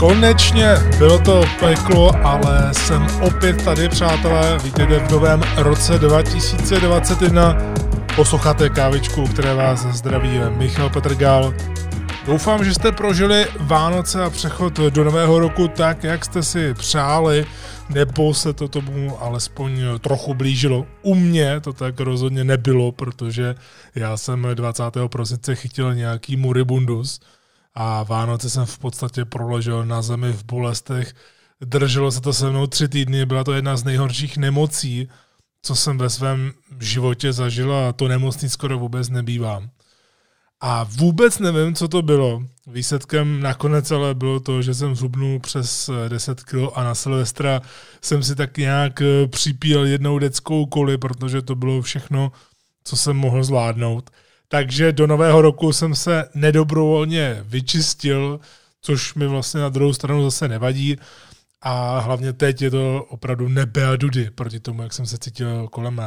Konečně bylo to peklo, ale jsem opět tady, přátelé, vítejte v novém roce 2021. Posloucháte Kávičku, které vás zdraví Michal Petrgal. Doufám, že jste prožili Vánoce a přechod do nového roku tak, jak jste si přáli, nebo se to tomu alespoň trochu blížilo. U mě to tak rozhodně nebylo, protože já jsem 20. prosince chytil nějaký muribundus a Vánoce jsem v podstatě proležel na zemi v bolestech. Drželo se to se mnou 3 týdny, byla to jedna z nejhorších nemocí, co jsem ve svém životě zažil, a to nemocný skoro vůbec nebývám. A vůbec nevím, co to bylo. Výsledkem nakonec ale bylo to, že jsem zhubnul přes 10 kg a na Silvestra jsem si tak nějak připíl jednou deckou koli, protože to bylo všechno, co jsem mohl zvládnout. Takže do nového roku jsem se nedobrovolně vyčistil, což mi vlastně na druhou stranu zase nevadí. A hlavně teď je to opravdu nebe a dudy proti tomu, jak jsem se cítil kolem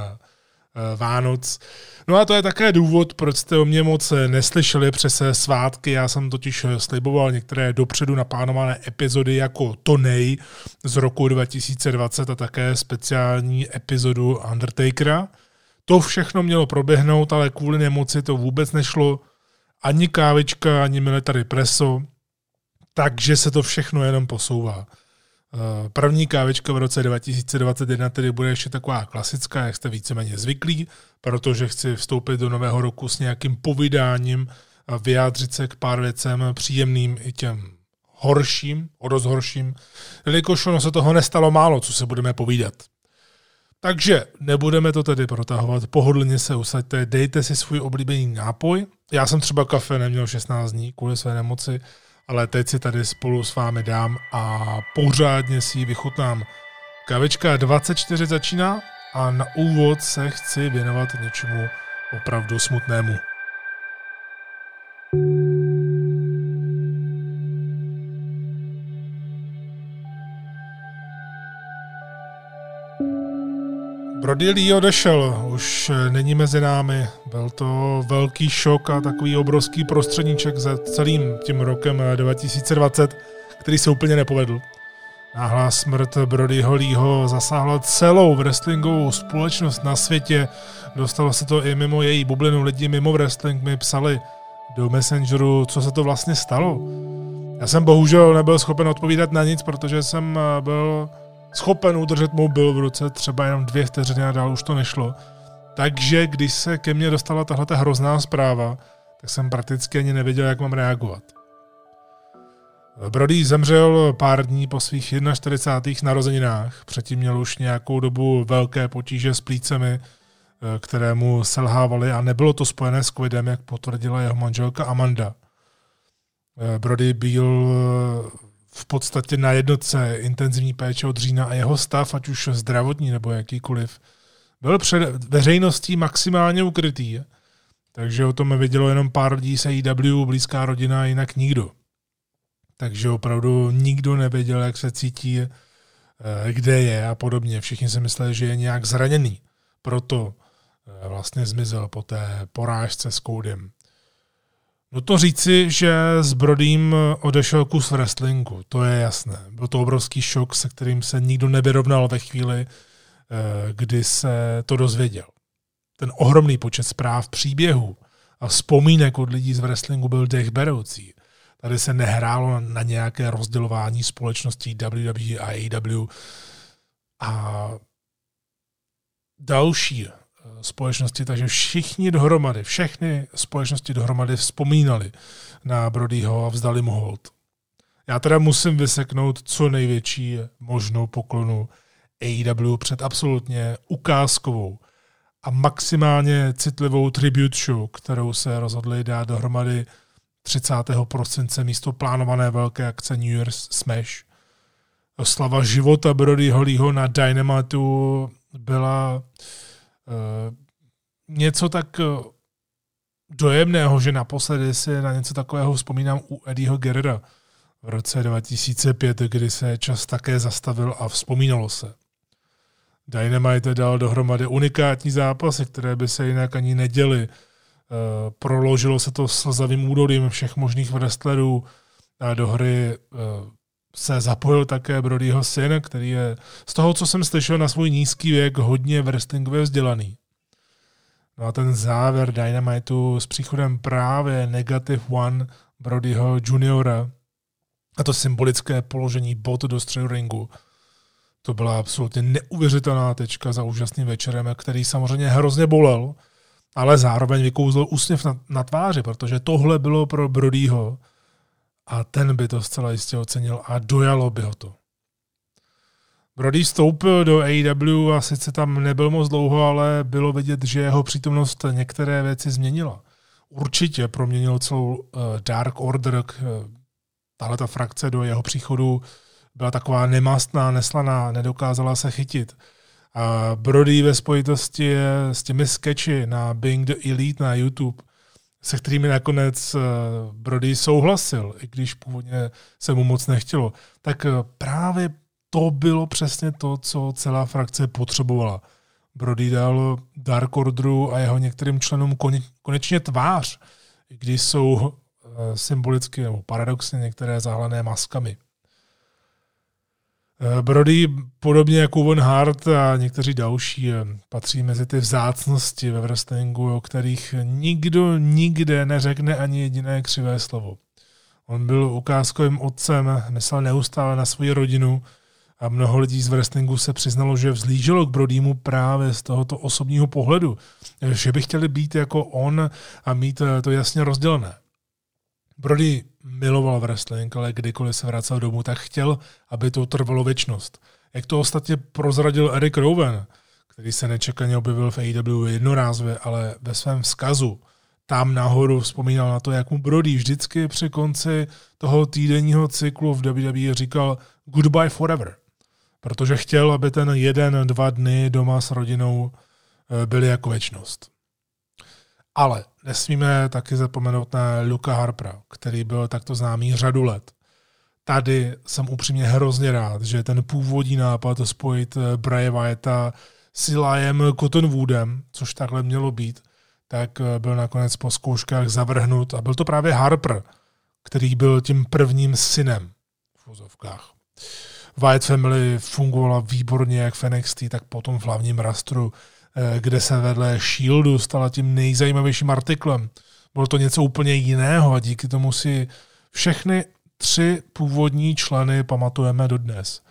Vánoc. No a to je také důvod, proč jste o mě moc neslyšeli přes svátky. Já jsem totiž sliboval některé dopředu naplánované epizody jako Tonej z roku 2020 a také speciální epizodu Undertakera. To všechno mělo proběhnout, ale kvůli nemoci to vůbec nešlo. Ani Kávička, ani Military Presso. Takže se to všechno jenom posouvá. První Kávička v roce 2021 tedy bude ještě taková klasická, jak jste víceméně zvyklí, protože chci vstoupit do nového roku s nějakým povídáním a vyjádřit se k pár věcem příjemným i těm horším, o dost horším, jelikož ono se toho nestalo málo, co se budeme povídat. Takže nebudeme to tedy protahovat, pohodlně se usaďte, dejte si svůj oblíbený nápoj. Já jsem třeba kafe neměl 16 dní kvůli své nemoci, ale teď si tady spolu s vámi dám a pořádně si ji vychutnám. Kavečka 24 začíná a na úvod se chci věnovat něčemu opravdu smutnému. Brodie Lee odešel, už není mezi námi, byl to velký šok a takový obrovský prostředníček za celým tím rokem 2020, který se úplně nepovedl. Náhlá smrt Brodieho Leeho zasáhla celou wrestlingovou společnost na světě, dostalo se to i mimo její bublinu, lidi mimo wrestling mi psali do Messengeru, co se to vlastně stalo. Já jsem bohužel nebyl schopen odpovídat na nic, protože jsem byl schopen udržet mobil v ruce třeba jenom 2 vteřiny a dál už to nešlo. Takže když se ke mně dostala tahleta hrozná zpráva, tak jsem prakticky ani nevěděl, jak mám reagovat. Brodie zemřel pár dní po svých 41. narozeninách. Předtím měl už nějakou dobu velké potíže s plícemi, které mu selhávaly, a nebylo to spojené s covidem, jak potvrdila jeho manželka Amanda. Brodie byl v podstatě na jednotce intenzivní péče od října a jeho stav, ať už zdravotní nebo jakýkoliv, byl před veřejností maximálně ukrytý, takže o tom vědělo jenom pár lidí z AEW, blízká rodina, jinak nikdo. Takže opravdu nikdo nevěděl, jak se cítí, kde je a podobně. Všichni si mysleli, že je nějak zraněný, proto vlastně zmizel po té porážce s Codym. Nutno říci, že s Brodiem odešel kus wrestlingu, to je jasné. Byl to obrovský šok, se kterým se nikdo nevyrovnal ve chvíli, kdy se to dozvěděl. Ten ohromný počet zpráv, příběhů a vzpomínek od lidí z wrestlingu byl dechberoucí. Tady se nehrálo na nějaké rozdělování společností WWE a AEW a další společnosti, takže všichni dohromady, všechny společnosti dohromady vzpomínali na Brodieho a vzdali mu hold. Já teda musím vyseknout co největší možnou poklonu AEW před absolutně ukázkovou a maximálně citlivou tribute show, kterou se rozhodli dát dohromady 30. prosince místo plánované velké akce New Year's Smash. Oslava života Brodieho Leeho na Dynamitu byla něco tak dojemného, že naposledy si na něco takového vzpomínám u Eddieho Guerrera v roce 2005, kdy se čas také zastavil a vzpomínalo se. Dynamite dal dohromady unikátní zápasy, které by se jinak ani neděly. Proložilo se to slzavým údolím všech možných wrestlerů a do hry se zapojil také Brodyho syn, který je z toho, co jsem slyšel na svůj nízký věk, hodně wrestlingově vzdělaný. No a ten závěr Dynamitu s příchodem právě Negative One Brodyho juniora a to symbolické položení botu do středu ringu. To byla absolutně neuvěřitelná tečka za úžasným večerem, který samozřejmě hrozně bolel, ale zároveň vykouzl úsměv na tváři, protože tohle bylo pro Brodyho a ten by to zcela jistě ocenil a dojalo by ho to. Brody vstoupil do AEW a sice tam nebyl moc dlouho, ale bylo vidět, že jeho přítomnost některé věci změnila. Určitě proměnil celou Dark Order, tahleta frakce do jeho příchodu byla taková nemastná, neslaná, nedokázala se chytit. A Brody ve spojitosti s těmi sketchy na Being the Elite na YouTube, se kterými nakonec Brody souhlasil, i když původně se mu moc nechtělo, tak právě to bylo přesně to, co celá frakce potřebovala. Brody dal Dark Orderu a jeho některým členům konečně tvář, když jsou symbolicky nebo paradoxně některé zahalené maskami. Brody, podobně jako Von Hart a někteří další, patří mezi ty vzácnosti ve wrestlingu, o kterých nikdo nikde neřekne ani jediné křivé slovo. On byl ukázkovým otcem, myslel neustále na svou rodinu a mnoho lidí z wrestlingu se přiznalo, že vzlíželo k Brodymu právě z tohoto osobního pohledu, že by chtěli být jako on a mít to jasně rozdělené. Brody miloval wrestling, ale kdykoliv se vracel domů, tak chtěl, aby to trvalo věčnost. Jak to ostatně prozradil Erick Rowan, který se nečekaně objevil v AEW jednorázově, ale ve svém vzkazu tam nahoru vzpomínal na to, jak mu Brody vždycky při konci toho týdenního cyklu v WWE říkal goodbye forever, protože chtěl, aby ten 1-2 dny doma s rodinou byly jako věčnost. Ale nesmíme taky zapomenout na Luka Harpera, který byl takto známý řadu let. Tady jsem upřímně hrozně rád, že ten původní nápad spojit Braye Whitea s Elijem Cottonwoodem, což takhle mělo být, tak byl nakonec po zkouškách zavrhnut a byl to právě Harper, který byl tím prvním synem v uvozovkách. White Family fungovala výborně jak v NXT, tak potom v hlavním rastru, kde se vedle Shieldu stala tím nejzajímavějším artiklem. Bylo to něco úplně jiného a díky tomu si všechny tři původní členy pamatujeme dodnes.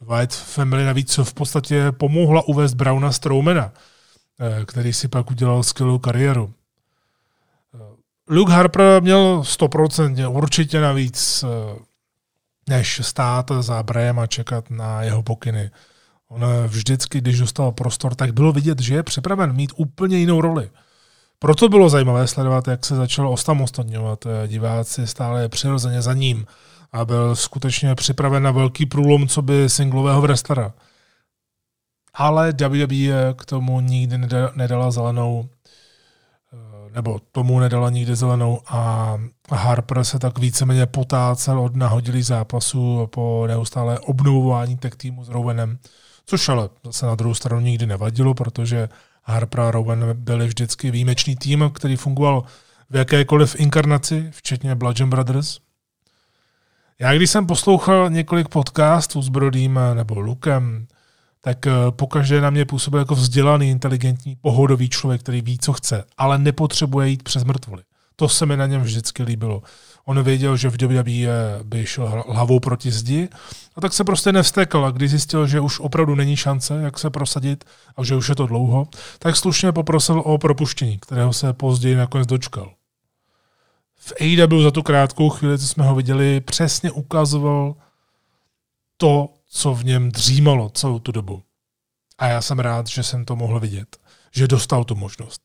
White Family navíc v podstatě pomohla uvést Brauna Strowmana, který si pak udělal skvělou kariéru. Luke Harper měl 100% určitě navíc, než stát za Brayem a čekat na jeho pokyny. On vždycky, když dostal prostor, tak bylo vidět, že je připraven mít úplně jinou roli. Proto bylo zajímavé sledovat, jak se začalo osamostatňovat. Diváci stále přirozeně za ním a byl skutečně připraven na velký průlom coby singlového wrestlera. Ale WWE k tomu nikdy nedala zelenou, nebo tomu nedala nikdy zelenou a Harper se tak víceméně potácel od nahodilých zápasů po neustálé obnovování tag týmu s Rowanem. Což ale zase na druhou stranu nikdy nevadilo, protože Harper a Rowan byli vždycky výjimečný tým, který fungoval v jakékoliv inkarnaci, včetně Bludgeon Brothers. Já když jsem poslouchal několik podcastů s Brodym nebo Lukem, tak pokaždé na mě působil jako vzdělaný, inteligentní, pohodový člověk, který ví, co chce, ale nepotřebuje jít přes mrtvoly. To se mi na něm vždycky líbilo. On věděl, že v WWE by šel hlavou proti zdi a tak se prostě nevstekl. A když zjistil, že už opravdu není šance, jak se prosadit a že už je to dlouho, tak slušně poprosil o propuštění, kterého se později nakonec dočkal. V AEW za tu krátkou chvíli, co jsme ho viděli, přesně ukazoval to, co v něm dřímalo celou tu dobu. A já jsem rád, že jsem to mohl vidět, že dostal tu možnost.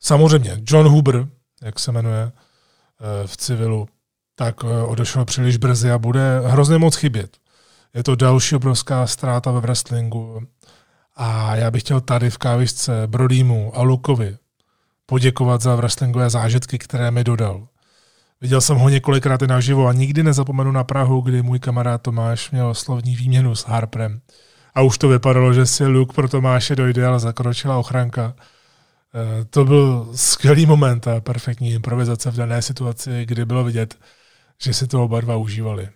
Samozřejmě John Huber, jak se jmenuje v civilu, tak odešel příliš brzy a bude hrozně moc chybět. Je to další obrovská ztráta ve wrestlingu a já bych chtěl tady v kávičce Brodymu a Lukovi poděkovat za wrestlingové zážitky, které mi dodal. Viděl jsem ho několikrát i naživo a nikdy nezapomenu na Prahu, kdy můj kamarád Tomáš měl slovní výměnu s Harperem. A už to vypadalo, že si Luke pro Tomáše dojde, ale zakročila ochranka. To byl skvělý moment a perfektní improvizace v dané situaci, kdy bylo vidět, že si to oba dva užívali.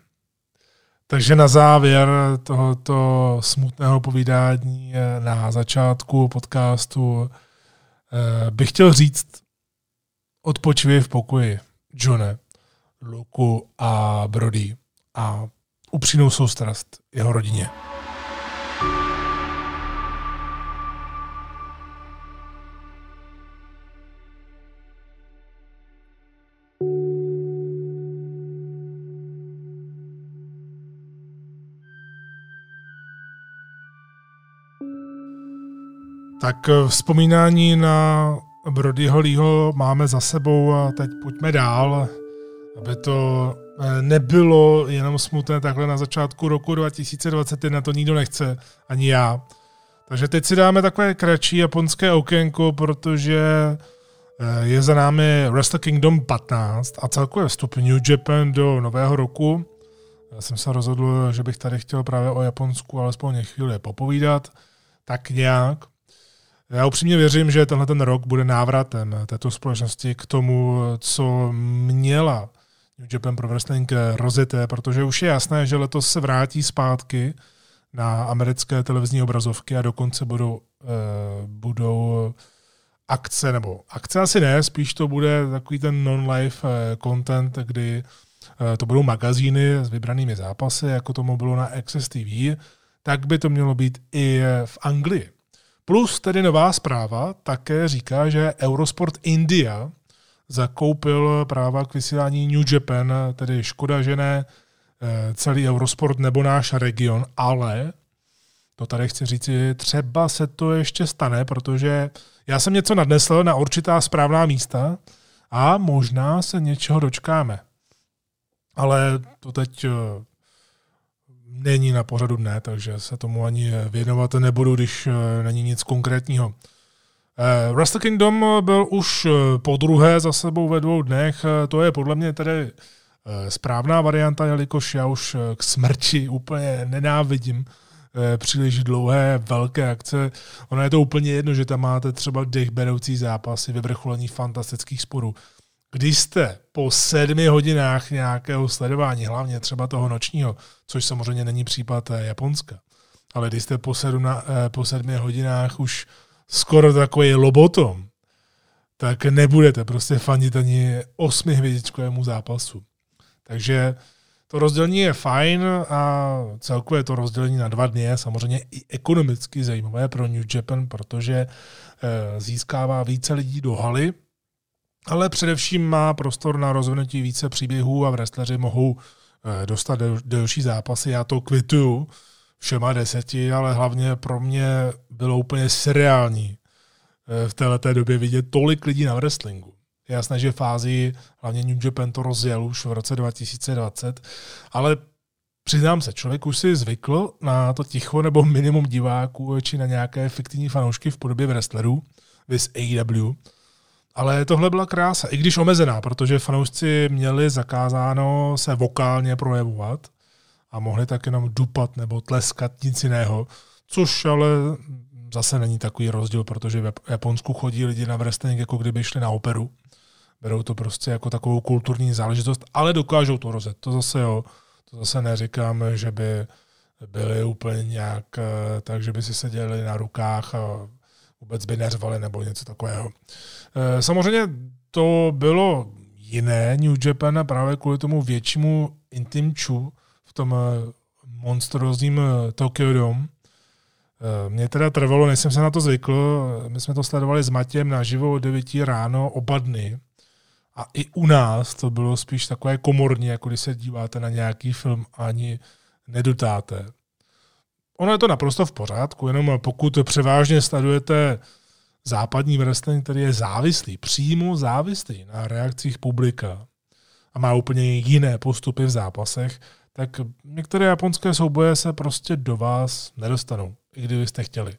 Takže na závěr tohoto smutného povídání na začátku podcastu bych chtěl říct, odpočívej v pokoji, Johne, Luku a Brodie, a upřímnou soustrast jeho rodině. Tak vzpomínání na Brodieho Leeho máme za sebou a teď pojďme dál, aby to nebylo jenom smutné takhle na začátku roku 2021, to nikdo nechce, ani já. Takže teď si dáme takové kratší japonské okénko, protože je za námi Wrestle Kingdom 15 a celkově vstup New Japan do nového roku. Já jsem se rozhodl, že bych tady chtěl právě o Japonsku alespoň chvíli popovídat, tak nějak. Já upřímně věřím, že tenhle ten rok bude návratem této společnosti k tomu, co měla New Japan Pro Wrestling rozjeté, protože už je jasné, že letos se vrátí zpátky na americké televizní obrazovky a dokonce budou akce, nebo akce asi ne, spíš to bude takový ten non-live content, kdy to budou magazíny s vybranými zápasy, jako tomu bylo na Access TV, tak by to mělo být i v Anglii. Plus tedy nová zpráva také říká, že Eurosport India zakoupil práva k vysílání New Japan, tedy škoda, že ne celý Eurosport nebo náš region, ale to tady chci říci, třeba se to ještě stane, protože já jsem něco nadnesl na určitá správná místa a možná se něčeho dočkáme. Ale to teď není na pořadu dne, takže se tomu ani věnovat nebudu, když není nic konkrétního. Wrestle Kingdom byl už podruhé za sebou ve 2 dnech. To je podle mě tedy správná varianta, jelikož já už k smrti úplně nenávidím příliš dlouhé, velké akce. Ono je to úplně jedno, že tam máte třeba dechberoucí zápasy, vyvrcholení fantastických sporů. Když jste po 7 hodinách nějakého sledování, hlavně třeba toho nočního, což samozřejmě není případ Japonska, ale když jste po 7 hodinách už skoro takový lobotom, tak nebudete prostě fandit ani 8hvězdičkovému zápasu. Takže to rozdělení je fajn a celkově to rozdělení na 2 dny je samozřejmě i ekonomicky zajímavé pro New Japan, protože získává více lidí do haly, ale především má prostor na rozvinutí více příběhů a wrestleři mohou dostat delší zápasy. Já to kvituju všema 10, ale hlavně pro mě bylo úplně seriální v této době vidět tolik lidí na wrestlingu. Je jasné, že fázi hlavně New Japan to rozjel už v roce 2020, ale přiznám se, člověk už si zvykl na to ticho nebo minimum diváků či na nějaké fiktivní fanoušky v podobě wrestlerů, viz AEW. Ale tohle byla krása, i když omezená, protože fanoušci měli zakázáno se vokálně projevovat a mohli tak jenom dupat nebo tleskat, nic jiného, což ale zase není takový rozdíl, protože v Japonsku chodí lidi na wrestling, jako kdyby šli na operu. Berou to prostě jako takovou kulturní záležitost, ale dokážou to rozjet. To zase neříkám, že by byli úplně nějak tak, že by si seděli na rukách a vůbec by neřvali nebo něco takového. Samozřejmě to bylo jiné New Japan a právě kvůli tomu většímu intimču v tom monstrózním Tokyo Dome. Mně teda trvalo, než jsem se na to zvykl, my jsme to sledovali s Matějem naživo od 9 ráno oba dny a i u nás to bylo spíš takové komorní, jako když se díváte na nějaký film a ani nedutáte. Ono je to naprosto v pořádku, jenom pokud převážně sledujete západní wrestling, který je závislý, přímo závislý na reakcích publika a má úplně jiné postupy v zápasech, tak některé japonské souboje se prostě do vás nedostanou, i kdybyste chtěli.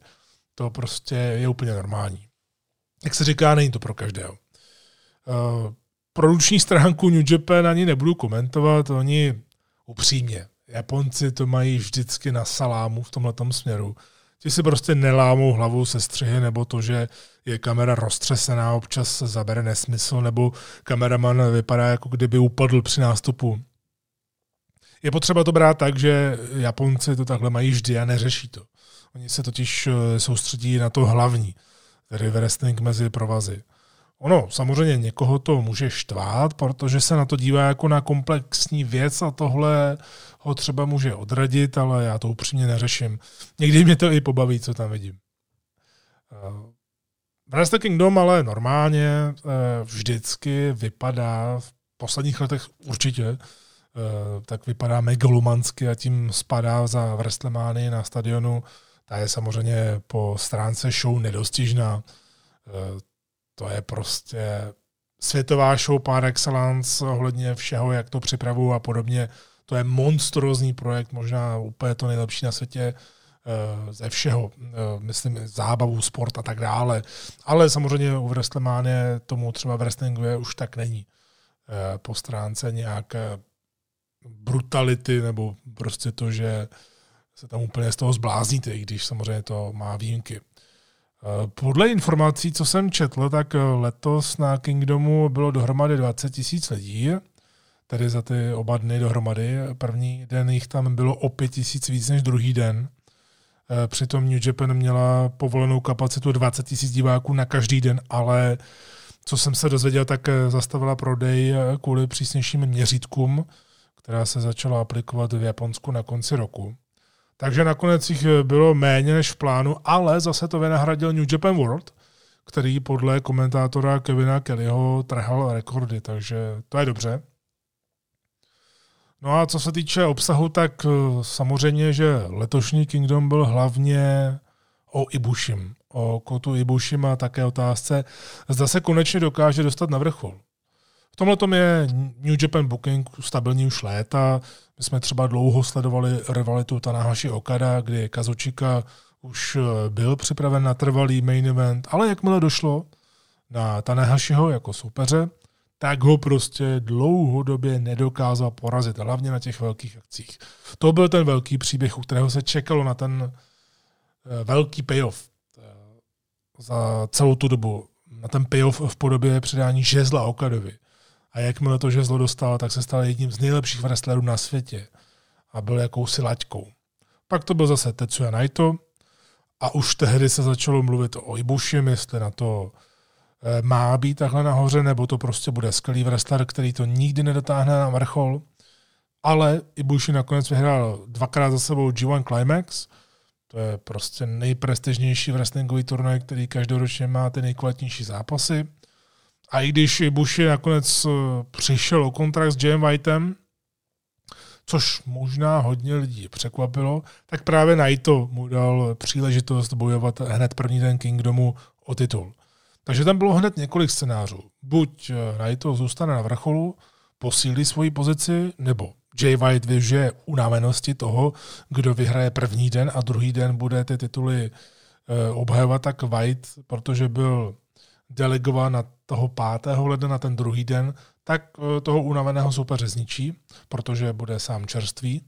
To prostě je úplně normální. Jak se říká, není to pro každého. Produkční stránku New Japan ani nebudu komentovat, oni upřímně. Japonci to mají vždycky na salámu v tomhletom směru. Ti si prostě nelámou hlavou se střihy, nebo to, že je kamera roztřesená, občas se zabere nesmysl, nebo kameraman vypadá, jako kdyby upadl při nástupu. je potřeba to brát tak, že Japonci to takhle mají vždy a neřeší to. Oni se totiž soustředí na to hlavní, tedy wrestling mezi provazy. Ono, samozřejmě někoho to může štvát, protože se na to dívá jako na komplexní věc a tohle ho třeba může odradit, ale já to upřímně neřeším. Někdy mě to i pobaví, co tam vidím. Wrestle Kingdom ale normálně vždycky vypadá, v posledních letech určitě, tak vypadá megalomansky a tím spadá za Wrestlemánii na stadionu. Ta je samozřejmě po stránce show nedostižná. To je prostě světová show par excellence ohledně všeho, jak to připravují a podobně. To je monstrózní projekt, možná úplně to nejlepší na světě ze všeho. Myslím, zábavu, sport a tak dále. Ale samozřejmě u Wrestlemánie tomu třeba v wrestlingu už tak není. Po stránce nějaké brutality nebo prostě to, že se tam úplně z toho zblázníte, i když samozřejmě to má výjimky. Podle informací, co jsem četl, tak letos na Kingdomu bylo dohromady 20 000 lidí, tedy za ty oba dny dohromady. První den jich tam bylo o 5 000 víc než druhý den. Přitom New Japan měla povolenou kapacitu 20 000 diváků na každý den, ale co jsem se dozvěděl, tak zastavila prodej kvůli přísnějším měřítkům, která se začala aplikovat v Japonsku na konci roku. Takže nakonec jich bylo méně než v plánu, ale zase to vynahradil New Japan World, který podle komentátora Kevina Kellyho trhal rekordy, takže to je dobře. No a co se týče obsahu, tak samozřejmě, že letošní Kingdom byl hlavně o Ibushim, o Kotu Ibushim a také otázce, zda se konečně dokáže dostat na vrchol. V tomhletom je New Japan Booking stabilní už léta. My jsme třeba dlouho sledovali rivalitu Tanahashi Okada, kdy Kazuchika už byl připraven na trvalý main event, ale jakmile došlo na Tanahashiho jako soupeře, tak ho prostě dlouhodobě nedokázal porazit, hlavně na těch velkých akcích. To byl ten velký příběh, u kterého se čekalo na ten velký payoff za celou tu dobu, na ten payoff v podobě předání žezla Okadovi. A jakmile to žezlo dostal, tak se stal jedním z nejlepších wrestlerů na světě a byl jakousi laťkou. Pak to byl zase Tetsuya Naito a už tehdy se začalo mluvit o Ibushim, jestli na to má být takhle nahoře, nebo to prostě bude skvělý wrestler, který to nikdy nedotáhne na vrchol. Ale Ibushi nakonec vyhrál 2krát za sebou G1 Climax, to je prostě nejprestižnější wrestlingový turnaj, který každoročně má ty nejkvalitnější zápasy. A i když Ibushi nakonec přišel o kontrakt s Jayem Whitem, což možná hodně lidí překvapilo, tak právě Naito mu dal příležitost bojovat hned první den Kingdomu o titul. Takže tam bylo hned několik scénářů. Buď Naito zůstane na vrcholu, posílí svoji pozici, nebo Jay White využije unavenosti toho, kdo vyhraje první den a druhý den bude ty tituly obhajovat, tak White, protože byl delegován na toho 5. ledna, na ten druhý den, tak toho unaveného soupeře zničí, protože bude sám čerstvý.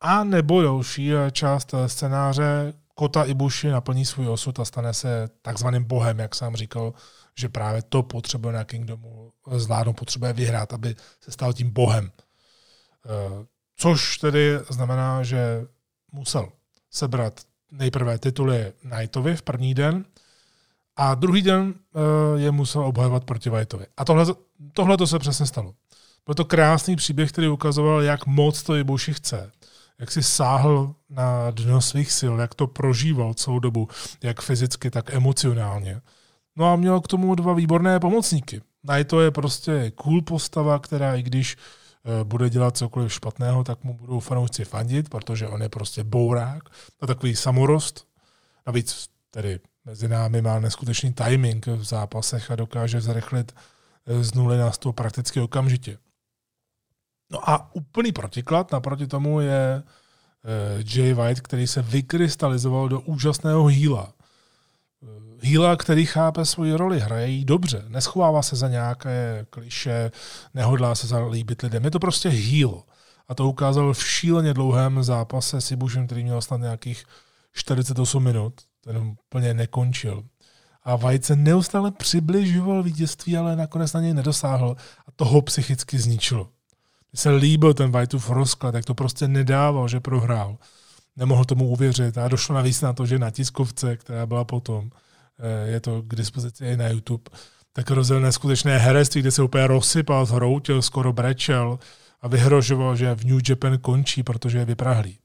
A nebo další část scénáře, Kota Ibushi naplní svůj osud a stane se takzvaným bohem, jak sám říkal, že právě to potřebuje na Kingdomu zvládnout, potřebuje vyhrát, aby se stal tím bohem. Což tedy znamená, že musel sebrat nejprve tituly Naitovi v první den, a druhý den je musel obhajovat proti Whiteovi. A tohle to se přesně stalo. Byl to krásný příběh, který ukazoval, jak moc to Ibushi chce. Jak si sáhl na dno svých sil, jak to prožíval celou dobu, jak fyzicky, tak emocionálně. No a měl k tomu 2 výborné pomocníky. Naito je prostě cool postava, která i když bude dělat cokoliv špatného, tak mu budou fanoušci fandit, protože on je prostě bourák a takový samorost. Navíc tedy mezi námi má neskutečný timing v zápasech a dokáže zrychlit z 0 na 100 prakticky okamžitě. No a úplný protiklad naproti tomu je Jay White, který se vykrystalizoval do úžasného heela. Heela, který chápe svoji roli, hraje jí dobře, neschovává se za nějaké kliše, nehodlá se zalíbit lidem. Je to prostě heel. A to ukázal v šíleně dlouhém zápase s Ibushim, který měl snad nějakých 48 minut. Ten úplně nekončil. A White se neustále přibližoval vítězství, ale nakonec na něj nedosáhl a toho psychicky zničilo. se líbil ten Whiteův rozklad, jak to prostě nedával, že prohrál. Nemohl tomu uvěřit a došlo navíc na to, že na tiskovce, která byla potom, je to k dispozici i na YouTube, tak rozjel neskutečné herectví, kde se úplně rozsypal, zhroutil, skoro brečel a vyhrožoval, že v New Japan končí, protože je vyprahlý.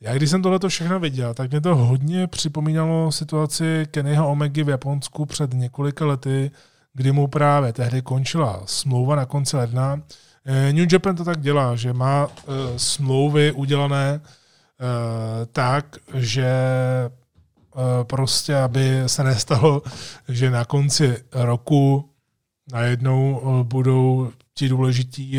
Já když jsem tohleto všechno viděl, tak mě to hodně připomínalo situaci Kennyho Omegy v Japonsku před několika lety, kdy mu právě tehdy končila smlouva na konci ledna. New Japan to tak dělá, že má smlouvy udělané tak, že prostě, aby se nestalo, že na konci roku najednou budou ti důležití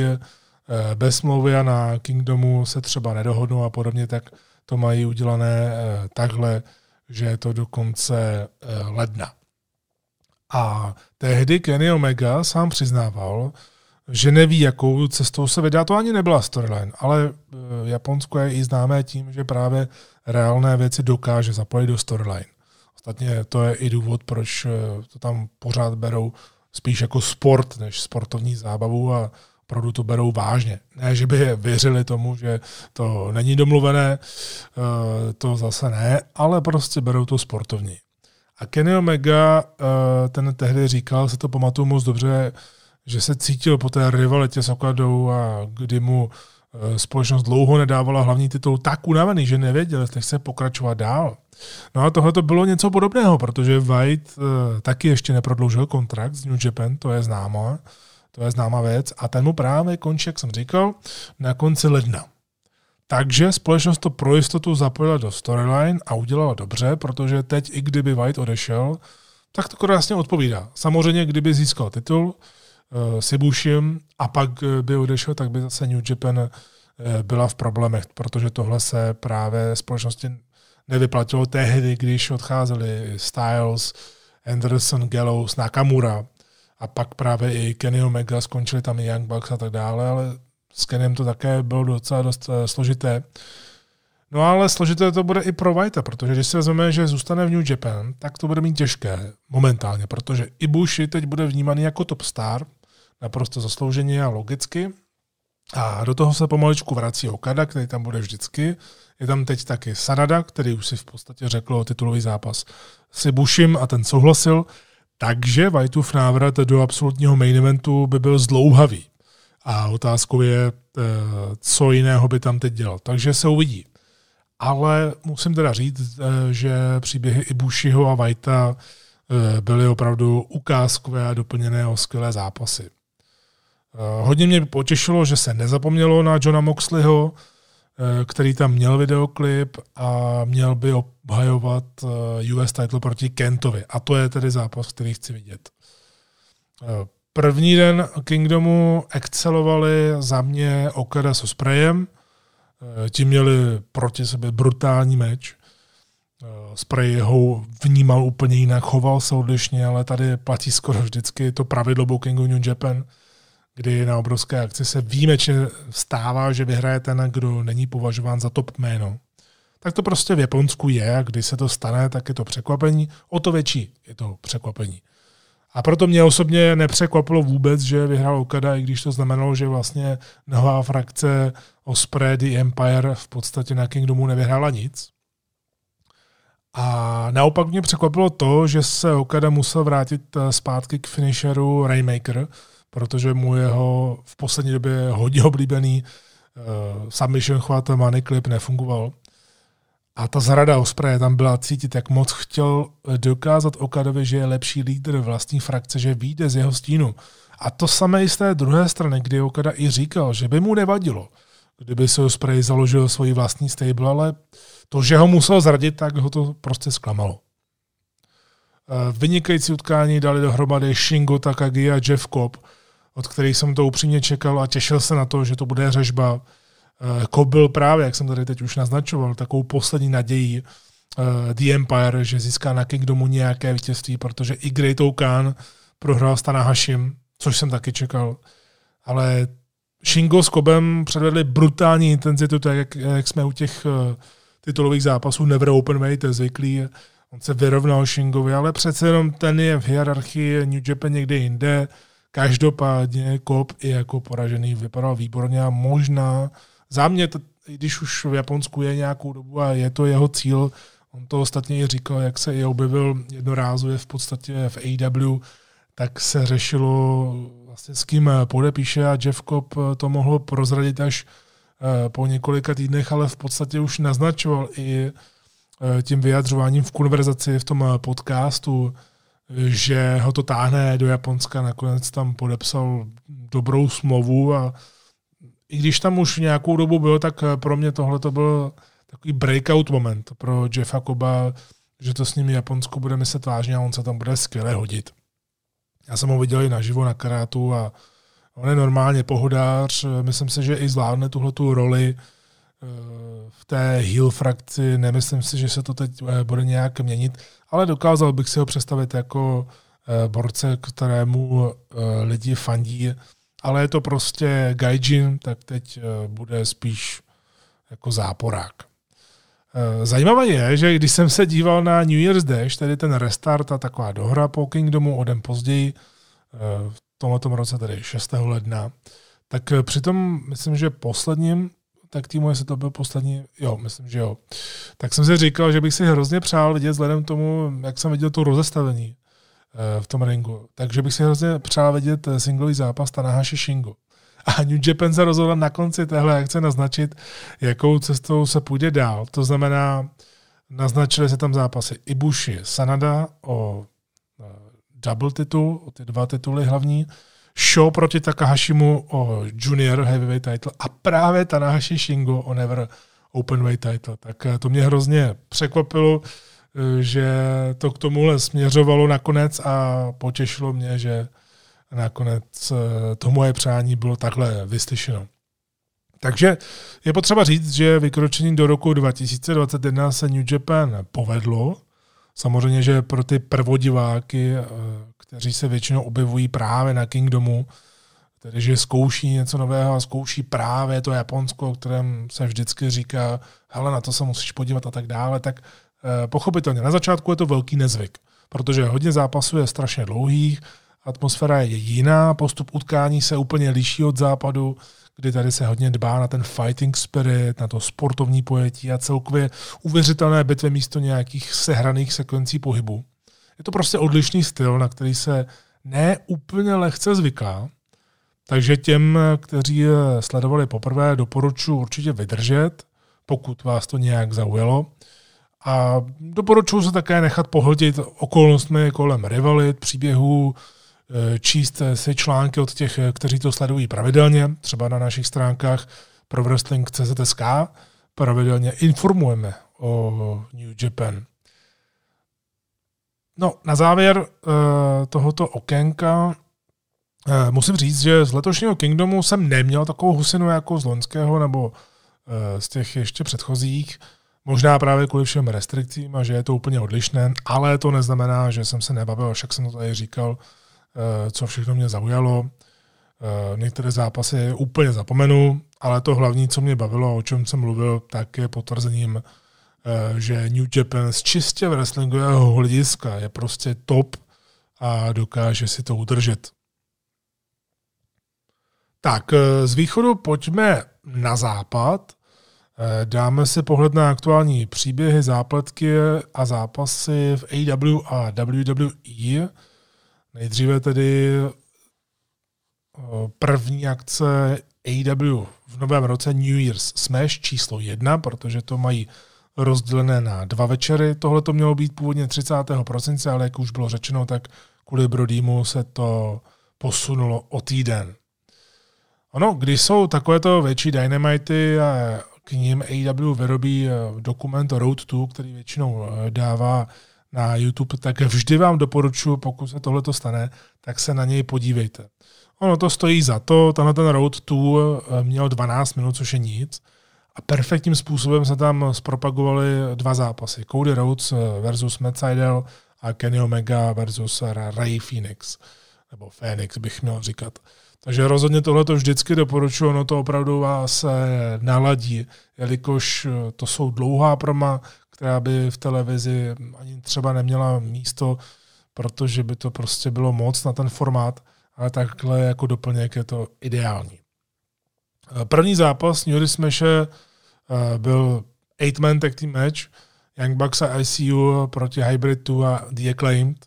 bez smlouvy a na Kingdomu se třeba nedohodnou a podobně, tak to mají udělané takhle, že je to do konce ledna. A tehdy Kenny Omega sám přiznával, že neví, jakou cestou se vydá. To ani nebyla storyline, ale Japonsko je i známé tím, že právě reálné věci dokáže zapojit do storyline. Ostatně to je i důvod, proč to tam pořád berou spíš jako sport, než sportovní zábavu a opravdu to berou vážně. Ne, že by je věřili tomu, že to není domluvené, to zase ne, ale prostě berou to sportovní. A Kenny Omega, ten tehdy říkal, se to pamatuju moc dobře, že se cítil po té rivalitě s Okadou a kdy mu společnost dlouho nedávala hlavní titul, tak unavený, že nevěděl, jestli chce pokračovat dál. No a tohle to bylo něco podobného, protože White taky ještě neprodloužil kontrakt s New Japan, to je známá věc a ten mu právě končí, jak jsem říkal, na konci ledna. Takže společnost to pro jistotu zapojila do storyline a udělala dobře, protože teď i kdyby White odešel, tak to krásně odpovídá. Samozřejmě, kdyby získal titul s Ibushim a pak by odešel, tak by zase New Japan byla v problémech, protože tohle se právě společnosti nevyplatilo tehdy, když odcházeli Styles, Anderson, Gallows, Nakamura a pak právě i Kenny Omega, skončili tam i Young Bucks a tak dále, ale s Kennym to také bylo docela dost složité. No ale složité to bude i pro Whitea, protože když si vezmeme, že zůstane v New Japan, tak to bude mít těžké momentálně, protože Ibushi teď bude vnímaný jako top star, naprosto zaslouženě a logicky. A do toho se pomaličku vrací Okada, který tam bude vždycky. Je tam teď taky Sanada, který už si v podstatě řekl titulový zápas s Ibushim a ten souhlasil. Takže Whiteův návrat do absolutního main eventu by byl zdlouhavý. A otázkou je, co jiného by tam teď dělal. Takže se uvidí. Ale musím teda říct, že příběhy Ibushiho a Whitea byly opravdu ukázkové a doplněné o skvělé zápasy. Hodně mě potěšilo, že se nezapomnělo na Jona Moxleyho, který tam měl videoklip a měl by obhajovat US title proti Kentovi. A to je tedy zápas, který chci vidět. První den Kingdomu excelovali za mě Okada s Ospreayem. Ti měli proti sobě brutální meč. Ospreay ho vnímal úplně jinak, choval se odlišně, ale tady platí skoro vždycky to pravidlo bookingu New Japan, kdy na obrovské akci se výjimečně stává, že vyhraje ten, kdo není považován za top jméno. Tak to prostě v Japonsku je a když se to stane, tak je to překvapení. O to větší je to překvapení. A proto mě osobně nepřekvapilo vůbec, že vyhrál Okada, i když to znamenalo, že vlastně nová frakce Ospreay The Empire v podstatě na Kingdomu nevyhrála nic. A naopak mě překvapilo to, že se Okada musel vrátit zpátky k finisheru Rainmaker, protože mu jeho v poslední době hodně oblíbený submission chvat money clip nefungoval. A ta zrada Ospreaye tam byla cítit, jak moc chtěl dokázat Okadovi, že je lepší lídr vlastní frakce, že vyjde z jeho stínu. A to samé i z té druhé strany, kdy Okada i říkal, že by mu nevadilo, kdyby se Ospreay založil svoji vlastní stable, ale to, že ho musel zradit, tak ho to prostě zklamalo. Vynikající utkání dali dohromady Shingo Takagi a Jeff Cobb, od kterých jsem to upřímně čekal a těšil se na to, že to bude řežba. Cobb byl právě, jak jsem tady teď už naznačoval, takovou poslední nadějí The Empire, že získá na Kingdomu nějaké vítězství, protože i Great Okan prohrál s Tanahashim, což jsem taky čekal. Ale Shingo s Cobbem předvedli brutální intenzitu, tak jak jsme u těch titulových zápasů Never Open Weight zvyklí. On se vyrovnal Shingovi, ale přece jenom ten je v hierarchii New Japan někde jinde. Každopádně Cobb i jako poražený vypadal výborně a možná za mě, když už v Japonsku je nějakou dobu a je to jeho cíl, on to ostatně i říkal, jak se je objevil jednorázově v podstatě v AEW, tak se řešilo vlastně s kým podepíše a Jeff Cobb to mohl prozradit až po několika týdnech, ale v podstatě už naznačoval i tím vyjadřováním v konverzaci v tom podcastu, že ho to táhne do Japonska, nakonec tam podepsal dobrou smlouvu a i když tam už nějakou dobu byl, tak pro mě tohle to byl takový breakout moment pro Jeffa Cobba, že to s ním Japonsko bude myslet vážně a on se tam bude skvěle hodit. Já jsem ho viděl i naživo na karátu a on je normálně pohodář, myslím si, že i zvládne tuhletu roli v té heel frakci, nemyslím si, že se to teď bude nějak měnit, ale dokázal bych si ho představit jako borce, kterému lidi fandí, ale je to prostě gaijin, tak teď bude spíš jako záporák. Zajímavé je, že když jsem se díval na New Year's Dash, tedy ten restart a taková dohra po Kingdomu o den později, v tomto roce, tedy 6. ledna, tak přitom myslím, že posledním, tak týmu, jestli to byl poslední, jo, myslím, že jo. Tak jsem si říkal, že bych si hrozně přál vidět vzhledem tomu, jak jsem viděl to rozestavení v tom ringu. Takže bych si hrozně přál vidět singlový zápas Tanahashi Shingo. A New Japan se rozhodla na konci téhle akce naznačit, jakou cestou se půjde dál. To znamená, naznačili se tam zápasy Ibushi, Sanada o double titul, o ty dva tituly hlavní, Show proti Takahashimu o junior heavyweight title a právě Tanahashi Shingo o never openweight title. Tak to mě hrozně překvapilo, že to k tomuhle směřovalo nakonec a potěšilo mě, že nakonec to moje přání bylo takhle vyslyšeno. Takže je potřeba říct, že vykročení do roku 2021 se New Japan povedlo. Samozřejmě, že pro ty prvodiváky, kteří se většinou objevují právě na Kingdomu, tedy že zkouší něco nového a zkouší právě to Japonsko, o kterém se vždycky říká, hele, na to se musíš podívat a tak dále, tak pochopitelně na začátku je to velký nezvyk, protože hodně zápasů je strašně dlouhých, atmosféra je jiná, postup utkání se úplně liší od západu, kdy tady se hodně dbá na ten fighting spirit, na to sportovní pojetí a celkově uvěřitelné bitvy místo nějakých sehraných sekvencí pohybu. Je to prostě odlišný styl, na který se ne úplně lehce zvyká, takže těm, kteří sledovali poprvé, doporučuji určitě vydržet, pokud vás to nějak zaujalo. A doporučuji se také nechat pohltit okolnostmi kolem rivalit, příběhů, číst si články od těch, kteří to sledují pravidelně, třeba na našich stránkách pro wrestling.cz.sk pravidelně informujeme o New Japan. No, na závěr tohoto okénka musím říct, že z letošního Kingdomu jsem neměl takovou husinu jako z loňského nebo z těch ještě předchozích. Možná právě kvůli všem restrikcím a že je to úplně odlišné, ale to neznamená, že jsem se nebavil, však jsem to tady říkal, co všechno mě zaujalo. Některé zápasy úplně zapomenu, ale to hlavní, co mě bavilo, o čem jsem mluvil, tak je potvrzením, že New Japan z čistě wrestlingového hlediska je prostě top a dokáže si to udržet. Tak, z východu pojďme na západ. Dáme si pohled na aktuální příběhy, zápletky a zápasy v AEW a WWE. Nejdříve tedy první akce AEW v novém roce New Year's Smash číslo 1, protože to mají rozdělené na dva večery. Tohle to mělo být původně 30. prosince, ale jak už bylo řečeno, tak kvůli Brodymu se to posunulo o týden. Ono, když jsou takovéto větší Dynamity a k nim AEW vyrobí dokument Road to, který většinou dává na YouTube, tak vždy vám doporučuji, pokud se tohleto stane, tak se na něj podívejte. Ono to stojí za to, tenhle ten Road to měl 12 minut, což je nic. A perfektním způsobem se tam zpropagovaly dva zápasy. Cody Rhodes versus Matt Sydal a Kenny Omega versus Rey Fénix. Nebo Fénix bych měl říkat. Takže rozhodně tohle to vždycky doporučuji, ono to opravdu vás naladí, jelikož to jsou dlouhá proma, která by v televizi ani třeba neměla místo, protože by to prostě bylo moc na ten formát. a takhle jako doplněk je to ideální. První zápas New Year's Smash byl 8-man tag team match Young Bucks a ICU proti Hybrid 2 a The Acclaimed.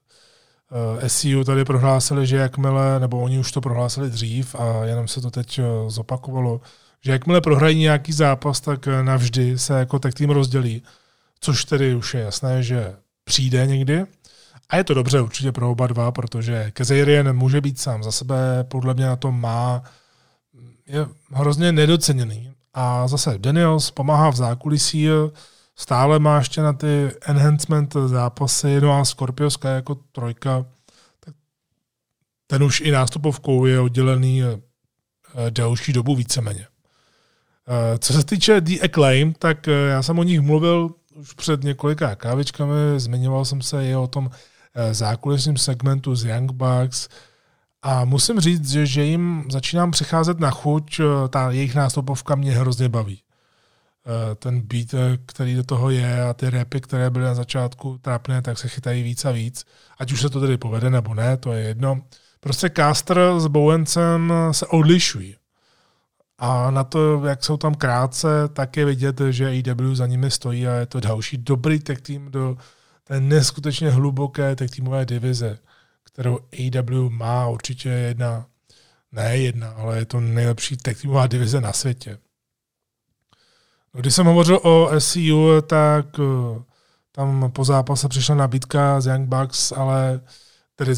SCU tady prohlásili, že jakmile, nebo oni už to prohlásili dřív a jenom se to teď zopakovalo, že jakmile prohrají nějaký zápas, tak navždy se jako tag team rozdělí, což tedy už je jasné, že přijde někdy. A je to dobře určitě pro oba dva, protože Kazarian může být sám za sebe, podle mě na to má, je hrozně nedoceněný. A zase Daniels pomáhá v zákulisí, stále má ještě na ty enhancement zápasy, no a Scorpioska jako trojka, tak ten už i nástupovkou je oddělený delší dobu víceméně. Co se týče The Acclaim, tak já jsem o nich mluvil už před několika kávičkami, zmiňoval jsem se i o tom zákulisním segmentu z Young Bucks a musím říct, že jim začínám přicházet na chuť, ta jejich nástupovka mě hrozně baví. Ten beat, který do toho je a ty rapy, které byly na začátku trápné, tak se chytají víc a víc. Ať už se to tedy povede nebo ne, to je jedno. Prostě Caster s Bowencem se odlišují. A na to, jak jsou tam krátce, tak je vidět, že AEW za nimi stojí a je to další dobrý tag team do té neskutečně hluboké tag teamové divize, kterou AEW má určitě ne jedna, ale je to nejlepší tag teamová divize na světě. Když jsem hovořil o SCU, tak tam po zápase přišla nabídka z Young Bucks, ale tedy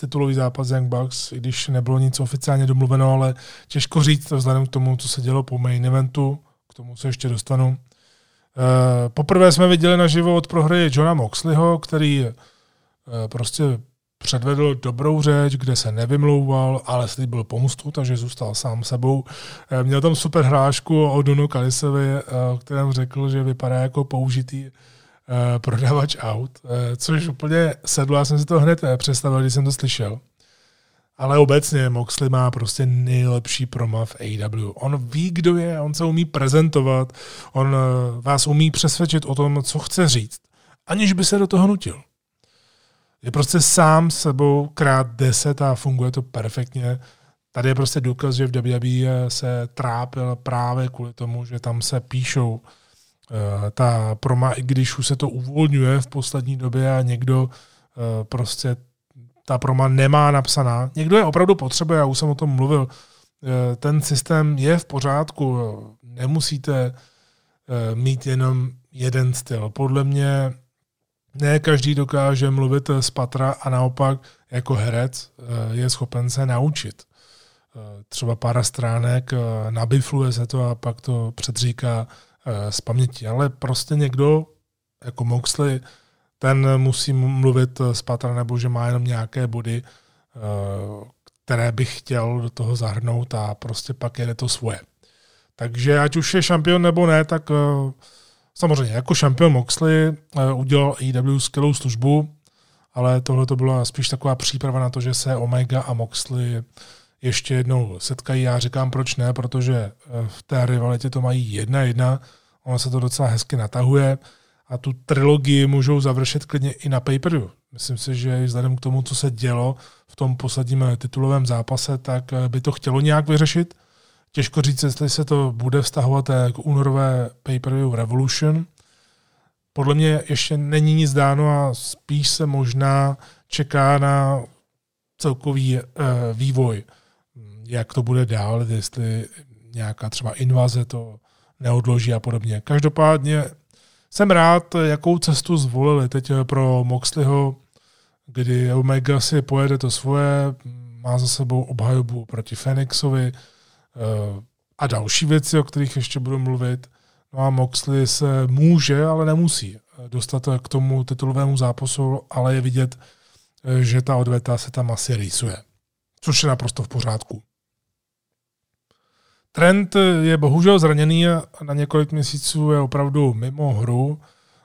titulový zápas z Young Bucks, i když nebylo nic oficiálně domluveno, ale těžko říct to vzhledem k tomu, co se dělo po main eventu, k tomu se ještě dostanu. Poprvé jsme viděli naživo od prohry Jona Moxleyho, který prostě předvedl dobrou řeč, kde se nevymlouval, ale slíbil pomstu, takže zůstal sám sebou. Měl tam super hrášku o Donu Kalisovi, o kterém řekl, že vypadá jako použitý prodavač aut, což úplně sedlo, já jsem si to hned představil, když jsem to slyšel. Ale obecně Moxley má prostě nejlepší promo v AEW. On ví, kdo je, on se umí prezentovat, on vás umí přesvědčit o tom, co chce říct, aniž by se do toho nutil. Je prostě sám sebou krát 10 a funguje to perfektně. Tady je prostě důkaz, že v WWE se trápil právě kvůli tomu, že tam se píšou ta proma, i když už se to uvolňuje v poslední době a někdo prostě ta proma nemá napsaná. Někdo je opravdu potřebuje, já už jsem o tom mluvil. Ten systém je v pořádku, nemusíte mít jenom jeden styl. Podle mě ne každý dokáže mluvit z patra a naopak jako herec je schopen se naučit. Třeba pár stránek, nabifluje se to a pak to předříká z paměti. Ale prostě někdo, jako Moxley, ten musí mluvit z patra nebo že má jenom nějaké body, které bych chtěl do toho zahrnout a prostě pak jede to svoje. Takže ať už je šampion nebo ne, tak samozřejmě, jako šampion Moxley udělal AEW skvělou službu, ale tohle to byla spíš taková příprava na to, že se Omega a Moxley ještě jednou setkají. Já říkám, proč ne, protože v té rivalitě to mají 1-1, ono se to docela hezky natahuje a tu trilogii můžou završit klidně i na pay-per-view. Myslím si, že vzhledem k tomu, co se dělo v tom posledním titulovém zápase, tak by to chtělo nějak vyřešit. Těžko říct, jestli se to bude vztahovat k únorové pay-per-view Revolution. Podle mě ještě není nic dáno a spíš se možná čeká na celkový vývoj, jak to bude dál, jestli nějaká třeba invaze to neodloží a podobně. Každopádně jsem rád, jakou cestu zvolili teď pro Moxleyho, kdy Omega si pojede to svoje, má za sebou obhajobu proti Fénixovi, a další věci, o kterých ještě budu mluvit. No a Moxley se může, ale nemusí dostat k tomu titulovému zápasu, ale je vidět, že ta odveta se tam asi rýsuje. Což je naprosto v pořádku. Trent je bohužel zraněný na několik měsíců, je opravdu mimo hru,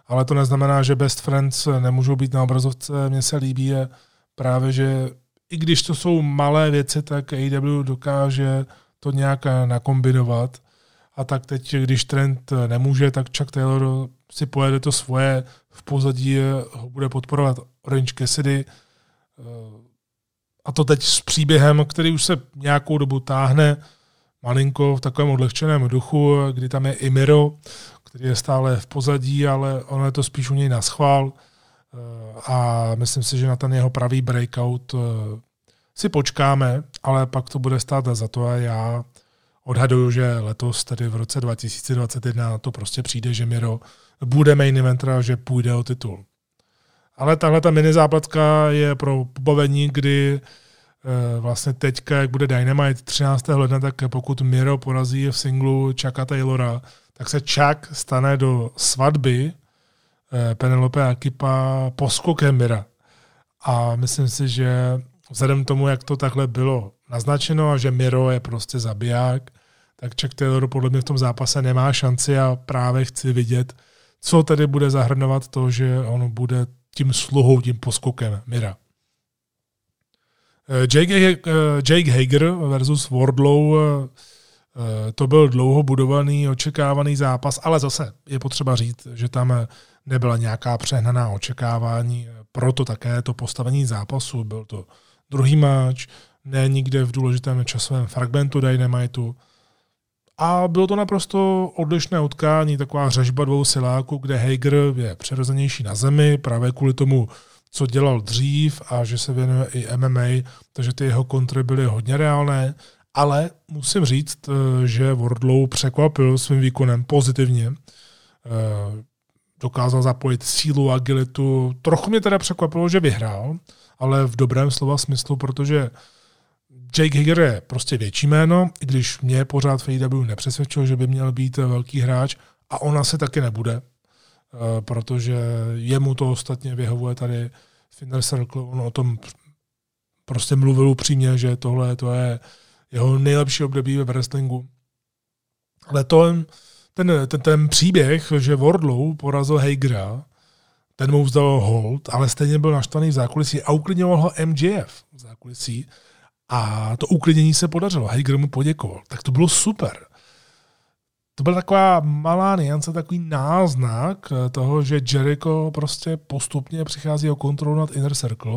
ale to neznamená, že Best Friends nemůžou být na obrazovce. Mně se líbí právě, že i když to jsou malé věci, tak AEW dokáže to nějak nakombinovat. A tak teď, když Trent nemůže, tak Chuck Taylor si pojede to svoje, v pozadí ho bude podporovat Orange Cassidy a to teď s příběhem, který už se nějakou dobu táhne, malinko v takovém odlehčeném duchu, kdy tam je i Miro, který je stále v pozadí, ale ono je to spíš u něj na schvál a myslím si, že na ten jeho pravý breakout si počkáme, ale pak to bude stát za to a já odhaduju, že letos, tedy v roce 2021, na to prostě přijde, že Miro bude main eventer a že půjde o titul. Ale tahle ta mini záplatka je pro pobavení, kdy vlastně teďka, jak bude Dynamite 13. ledna, tak pokud Miro porazí v singlu Chucka Taylora, tak se Chuck stane do svatby Penelope a Kipa poskokem Mira. A myslím si, že vzhledem tomu, jak to takhle bylo naznačeno a že Miro je prostě zabiják, tak Chuck Taylor podle mě v tom zápase nemá šanci a právě chci vidět, co tedy bude zahrnovat to, že on bude tím sluhou, tím poskokem Mira. Jake Hager versus Wardlow, to byl dlouho budovaný, očekávaný zápas, ale zase je potřeba říct, že tam nebyla nějaká přehnaná očekávání, proto také to postavení zápasu, byl to druhý match, ne nikde v důležitém časovém fragmentu Dynamitu a bylo to naprosto odlišné utkání, taková řežba dvou siláků, kde Hager je přirozenější na zemi, právě kvůli tomu, co dělal dřív a že se věnuje i MMA, takže ty jeho kontry byly hodně reálné, ale musím říct, že Wardlow překvapil svým výkonem pozitivně. Dokázal zapojit sílu, agilitu. Trochu mě teda překvapilo, že vyhrál, ale v dobrém slova smyslu, protože Jake Hager je prostě větší jméno, i když mě pořád v AEW nepřesvědčil, že by měl být velký hráč a on asi taky nebude, protože jemu to ostatně vyhovuje tady v Inner Circle. On o tom prostě mluvil upřímně, že tohle je jeho nejlepší období ve wrestlingu. Ale ten příběh, že Wardlow porazil Hagera, ten mu vzdal hold, ale stejně byl naštvaný v zákulisí a uklidňoval ho MJF v zákulisí a to uklidnění se podařilo. Hager mu poděkoval. Tak to bylo super. To byla taková malá nuance, takový náznak toho, že Jericho prostě postupně přichází o kontrolu nad Inner Circle,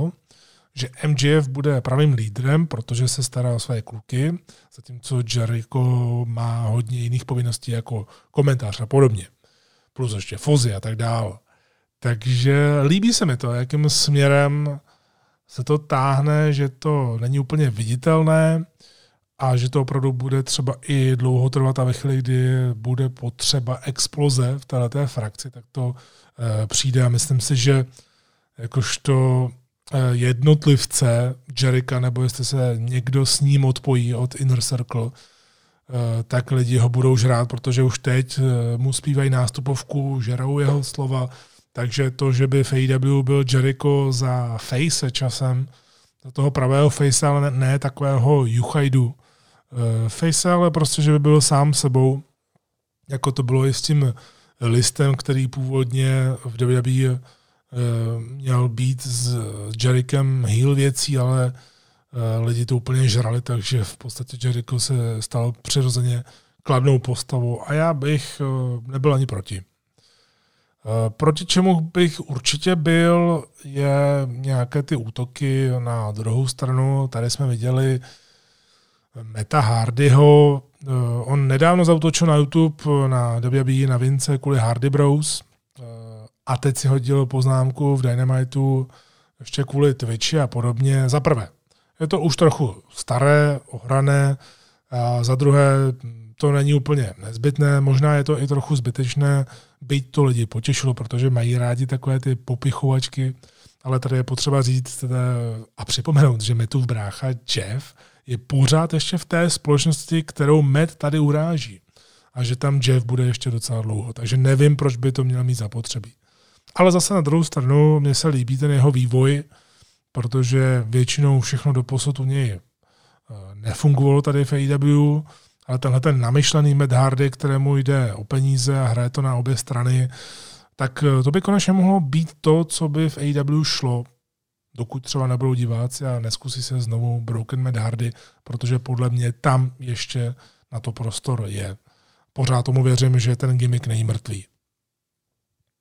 že MJF bude pravým lídrem, protože se stará o své kluky, zatímco Jericho má hodně jiných povinností jako komentář a podobně. Plus ještě fozy a tak dál. Takže líbí se mi to, jakým směrem se to táhne, že to není úplně viditelné a že to opravdu bude třeba i dlouho trvat a ve chvíli, kdy bude potřeba exploze v této frakci, tak to přijde a myslím si, že jakožto jednotlivce Jericha, nebo jestli se někdo s ním odpojí od Inner Circle, tak lidi ho budou žrát, protože už teď mu zpívají nástupovku, žerou jeho slova, takže to, že by v AEW byl Jericho za face časem, za toho pravého face, ale ne takového juchajdu face, ale prostě, že by byl sám sebou, jako to bylo i s tím listem, který původně v WWE měl být s Jerichem heel věcí, ale lidi to úplně žrali, takže v podstatě Jericho se stalo přirozeně kladnou postavou a já bych nebyl ani proti. Proti čemu bych určitě byl, je nějaké ty útoky na druhou stranu. Tady jsme viděli Meta Hardyho. On nedávno zaútočil na YouTube na WWE na Vince kvůli Hardy Bros. A teď si hodil poznámku v Dynamitu ještě kvůli Twitchi a podobně. Za prvé, je to už trochu staré, ohrané. A za druhé, to není úplně nezbytné. Možná je to i trochu zbytečné, byť to lidi potěšilo, protože mají rádi takové ty popichovačky. Ale tady je potřeba říct a připomenout, že Mattův brácha Jeff je pořád ještě v té společnosti, kterou Matt tady uráží. A že tam Jeff bude ještě docela dlouho. Takže nevím, proč by to měl mít zapotřebí. Ale zase na druhou stranu mně se líbí ten jeho vývoj, protože většinou všechno doposud u něj nefungovalo tady v AEW, ale tenhle ten namyšlený Matt Hardy, kterému jde o peníze a hraje to na obě strany, tak to by konečně mohlo být to, co by v AEW šlo, dokud třeba nebudou diváci a neskusí se znovu Broken Matt Hardy, protože podle mě tam ještě na to prostor je. Pořád tomu věřím, že ten gimmick není mrtvý.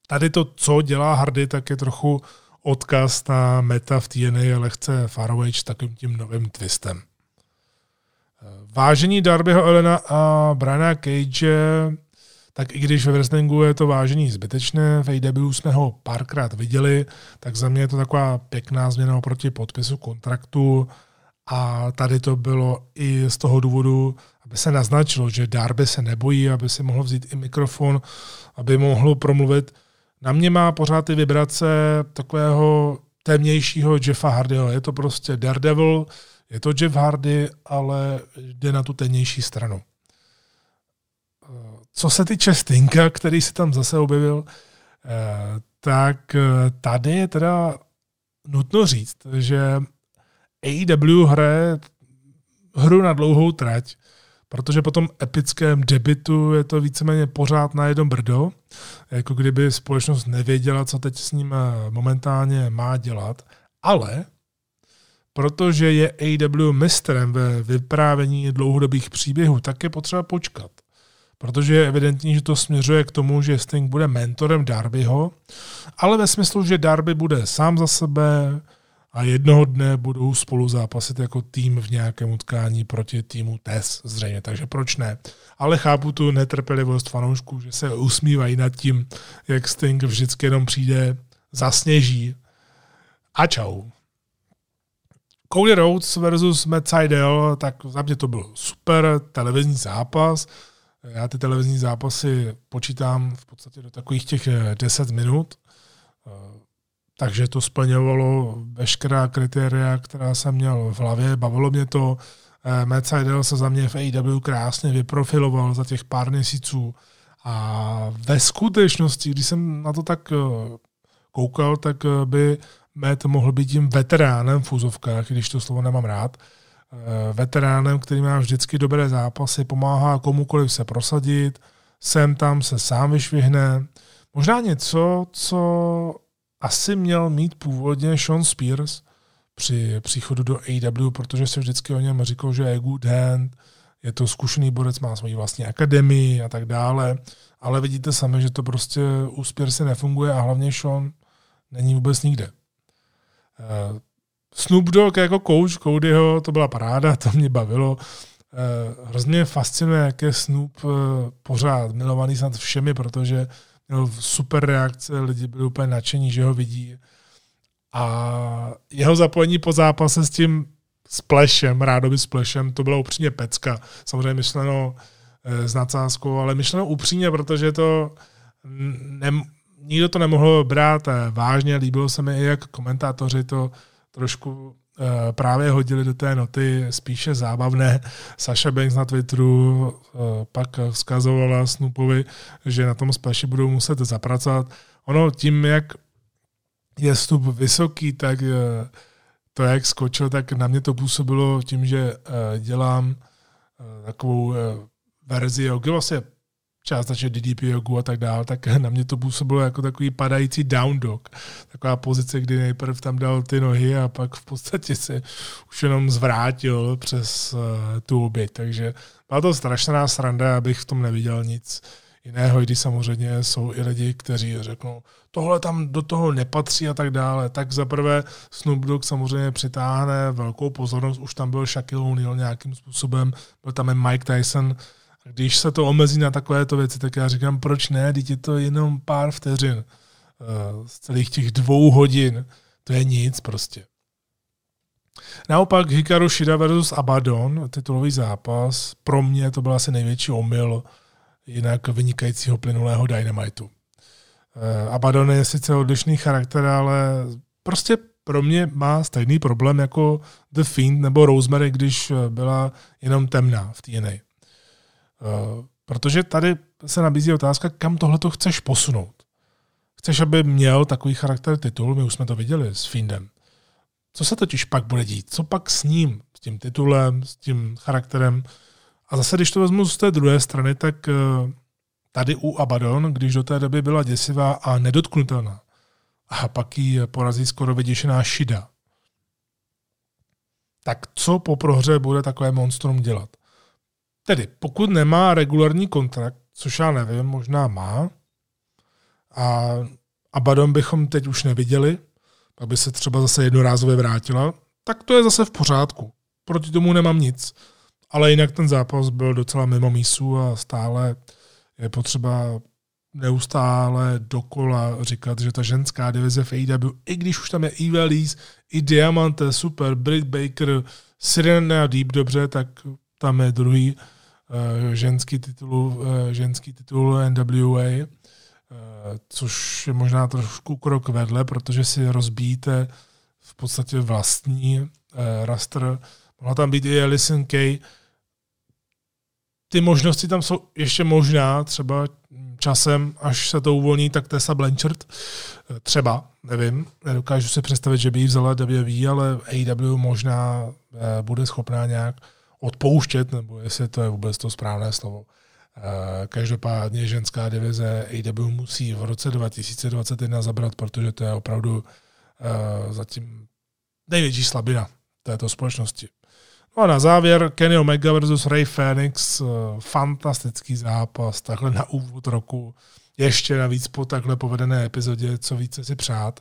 Tady to, co dělá Hardy, tak je trochu odkaz na meta v TNA a lehce faraway takovým tím novým twistem. Vážení Darbyho Allina a Briana Cage, tak i když ve wrestlingu je to vážení zbytečné, v AEW jsme ho párkrát viděli, tak za mě je to taková pěkná změna oproti podpisu kontraktu a tady to bylo i z toho důvodu, aby se naznačilo, že Darby se nebojí, aby si mohl vzít i mikrofon, aby mohl promluvit. Na mě má pořád ty vibrace takového temnějšího Jeffa Hardyho. Je to prostě Daredevil, je to Jeff Hardy, ale jde na tu temnější stranu. Co se týče Stinga, který se tam zase objevil, tak tady je teda nutno říct, že AEW hraje hru na dlouhou trať, protože po tom epickém debutu je to víceméně pořád na jedno brdo, jako kdyby společnost nevěděla, co teď s ním momentálně má dělat, ale protože je AEW mistrem ve vyprávění dlouhodobých příběhů, tak je potřeba počkat. Protože je evidentní, že to směřuje k tomu, že Sting bude mentorem Darbyho, ale ve smyslu, že Darby bude sám za sebe a jednoho dne budou spolu zápasit jako tým v nějakém utkání proti týmu TES zřejmě, takže proč ne? Ale chápu tu netrpělivost fanoušků, že se usmívají nad tím, jak Sting vždycky jenom přijde, zasněží a čau. Cody Rhodes versus Matt Sydal, tak za mě to byl super televizní zápas. Já ty televizní zápasy počítám v podstatě do takových těch 10 minut, takže to splňovalo veškerá kritéria, která jsem měl v hlavě, bavilo mě to. Matt Sydal se za mě v AEW krásně vyprofiloval za těch pár měsíců a ve skutečnosti, když jsem na to tak koukal, tak by Matt mohl být tím veteránem v úzovkách, když to slovo nemám rád, veteránem, který má vždycky dobré zápasy, pomáhá komukoliv se prosadit, sem tam se sám vyšvihne. Možná něco, co asi měl mít původně Sean Spears při příchodu do AEW, protože se vždycky o něm říkal, že je good hand, je to zkušený borec, má svoji vlastní akademii a tak dále, ale vidíte sami, že to prostě u Spearse nefunguje a hlavně Sean není vůbec nikde. Snoop Dogg jako coach Codyho, to byla paráda, to mě bavilo. Hrozně fascinuje, jak je Snoop pořád milovaný snad všemi, protože měl super reakce, lidi byli úplně nadšení, že ho vidí. A jeho zapojení po zápase s tím splashem, rádoby splashem, to byla upřímně pecka. Samozřejmě myšleno s nadsázkou, ale myšleno upřímně, protože to nikdo to nemohl brát vážně. Líbilo se mi i, jak komentátoři to trošku právě hodili do té noty spíše zábavné. Sasha Banks na Twitteru pak vzkazovala Snoopovi, že na tom splashi budou muset zapracovat. Ono tím, jak je Snoop vysoký, tak to, jak skočil, tak na mě to působilo tím, že dělám takovou verzi jogy, vlastně částečně DDP jogu a tak dále, tak na mě to působilo jako takový padající down dog. Taková pozice, kdy nejprve tam dal ty nohy a pak v podstatě se už jenom zvrátil přes tu oběť. Takže byla to strašná sranda, abych v tom neviděl nic jiného, i když samozřejmě jsou i lidi, kteří řeknou, tohle tam do toho nepatří a tak dále. Tak zaprvé Snoop Dogg samozřejmě přitáhne velkou pozornost, už tam byl Shaquille O'Neal nějakým způsobem, byl tam i Mike Tyson. Když se to omezí na takovéto věci, tak já říkám, proč ne, teď je to jenom pár vteřin z celých těch 2 hodin. To je nic prostě. Naopak Hikaru Shida versus Abaddon, titulový zápas, pro mě to byl asi největší omyl jinak vynikajícího plynulého Dynamitu. Abaddon je sice odlišný charakter, ale prostě pro mě má stejný problém jako The Fiend nebo Rosemary, když byla jenom temná v TNA. Protože tady se nabízí otázka, kam tohleto chceš posunout. Chceš, aby měl takový charakter titul, my už jsme to viděli s Fiendem. Co se totiž pak bude dít? Co pak s ním, s tím titulem, s tím charakterem? A zase, když to vezmu z té druhé strany, tak tady u Abaddon, když do té doby byla děsivá a nedotknutelná, a pak ji porazí skoro vyděšená Shida. Tak co po prohře bude takové monstrum dělat? Tedy, pokud nemá regulární kontrakt, což já nevím, možná má, a Abaddon bychom teď už neviděli, aby se třeba zase jednorázově vrátila, tak to je zase v pořádku. Proti tomu nemám nic. Ale jinak ten zápas byl docela mimo mísu a stále je potřeba neustále dokola říkat, že ta ženská divize v AEW, i když už tam je Eva Lee, i Diamante, Super, Britt Baker, Serena Deep, dobře, tak tam je druhý ženský titul NWA, což je možná trošku krok vedle, protože si rozbíjíte v podstatě vlastní rastr. Mohla tam být i Alison Kay. Ty možnosti tam jsou ještě možná, třeba časem, až se to uvolní, tak Tessa Blanchard. Třeba, nevím, nedokážu si představit, že by ji vzala WWE, ale AEW možná bude schopná nějak odpouštět, nebo jestli to je vůbec to správné slovo. Každopádně ženská divize AEW musí v roce 2021 zabrat, protože to je opravdu zatím největší slabina této společnosti. No a na závěr Kenny Omega versus Rey Fénix, fantastický zápas, takhle na úvod roku, ještě navíc po takhle povedené epizodě, co více si přát.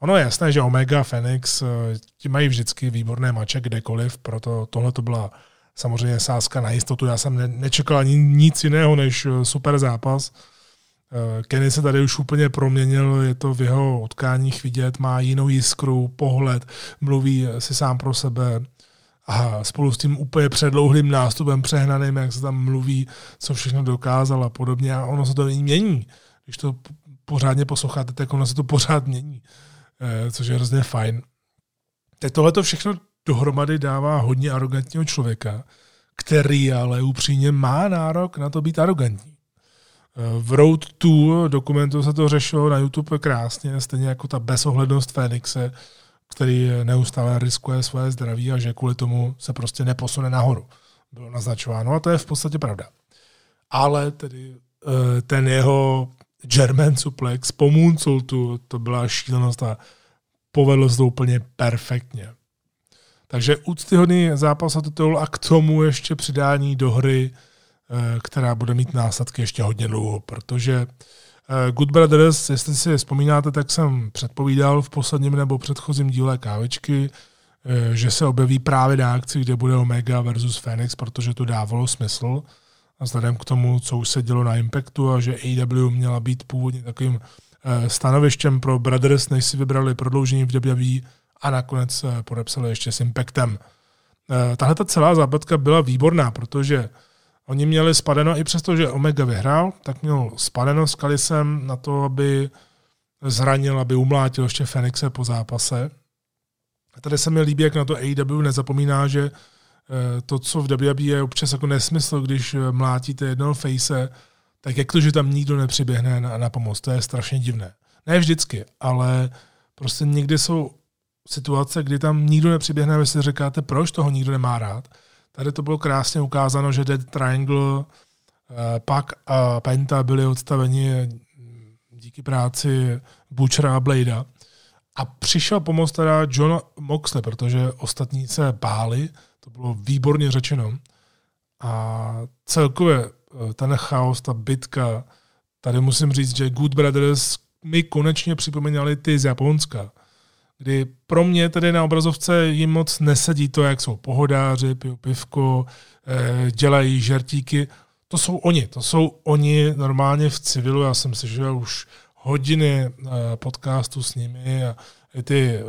Ono je jasné, že Omega a Fénix ti mají vždycky výborné mače kdekoliv, proto tohle to byla samozřejmě sázka na jistotu. Já jsem nečekal ani nic jiného než super zápas. Kenny se tady už úplně proměnil, je to v jeho utkáních vidět, má jinou jiskru, pohled, mluví si sám pro sebe a spolu s tím úplně předlouhlým nástupem přehnaným, jak se tam mluví, co všechno dokázal a podobně, a ono se to mění. Když to pořádně posloucháte, tak ono se to pořád mění, což je hrozně fajn. Tak tohle to všechno dohromady dává hodně arrogantního člověka, který ale upřímně má nárok na to být arrogantní. V Road to dokumentu se to řešilo na YouTube krásně, stejně jako ta bezohlednost Fénixe, který neustále riskuje své zdraví a že kvůli tomu se prostě neposune nahoru. Bylo naznačováno a to je v podstatě pravda. Ale tedy ten jeho German suplex po moonsaultu, to byla šílenost a povedlo se to úplně perfektně. Takže úctyhodný zápas o titul a k tomu ještě přidání do hry, která bude mít následky ještě hodně dlouho, protože Good Brothers, jestli si vzpomínáte, tak jsem předpovídal v posledním nebo předchozím díle Kávičky, že se objeví právě na akci, kde bude Omega versus Fénix, protože to dávalo smysl. A vzhledem k tomu, co už se dělo na Impactu a že AEW měla být původně takovým stanovištěm pro Brothers, než si vybrali prodloužení v WWE a nakonec podepsali ještě s Impactem. Tahle ta celá zápletka byla výborná, protože oni měli spadeno, i přesto, že Omega vyhrál, tak měl spadeno s Kalisem na to, aby zranil, aby umlátil ještě Fénixe po zápase. A tady se mi líbí, jak na to AEW nezapomíná, že to, co v WWE je občas jako nesmysl, když mlátíte jednoho face, tak jak to, že tam nikdo nepřiběhne na pomoc, to je strašně divné. Ne vždycky, ale prostě někdy jsou situace, kdy tam nikdo nepřiběhne a vy si říkáte, proč toho nikdo nemá rád. Tady to bylo krásně ukázáno, že Dead Triangle, Pak a Penta byli odstaveni díky práci Butchera a Bladea. A přišel pomoc teda Jon Moxley, protože ostatní se báli, to bylo výborně řečeno. A celkově ten chaos, ta bitka, tady musím říct, že Good Brothers mi konečně připomínali ty z Japonska, kdy pro mě tady na obrazovce jim moc nesedí to, jak jsou pohodáři, pijou pivko, dělají žertíky. To jsou oni normálně v civilu. Já jsem si žil už hodiny podcastu s nimi a ty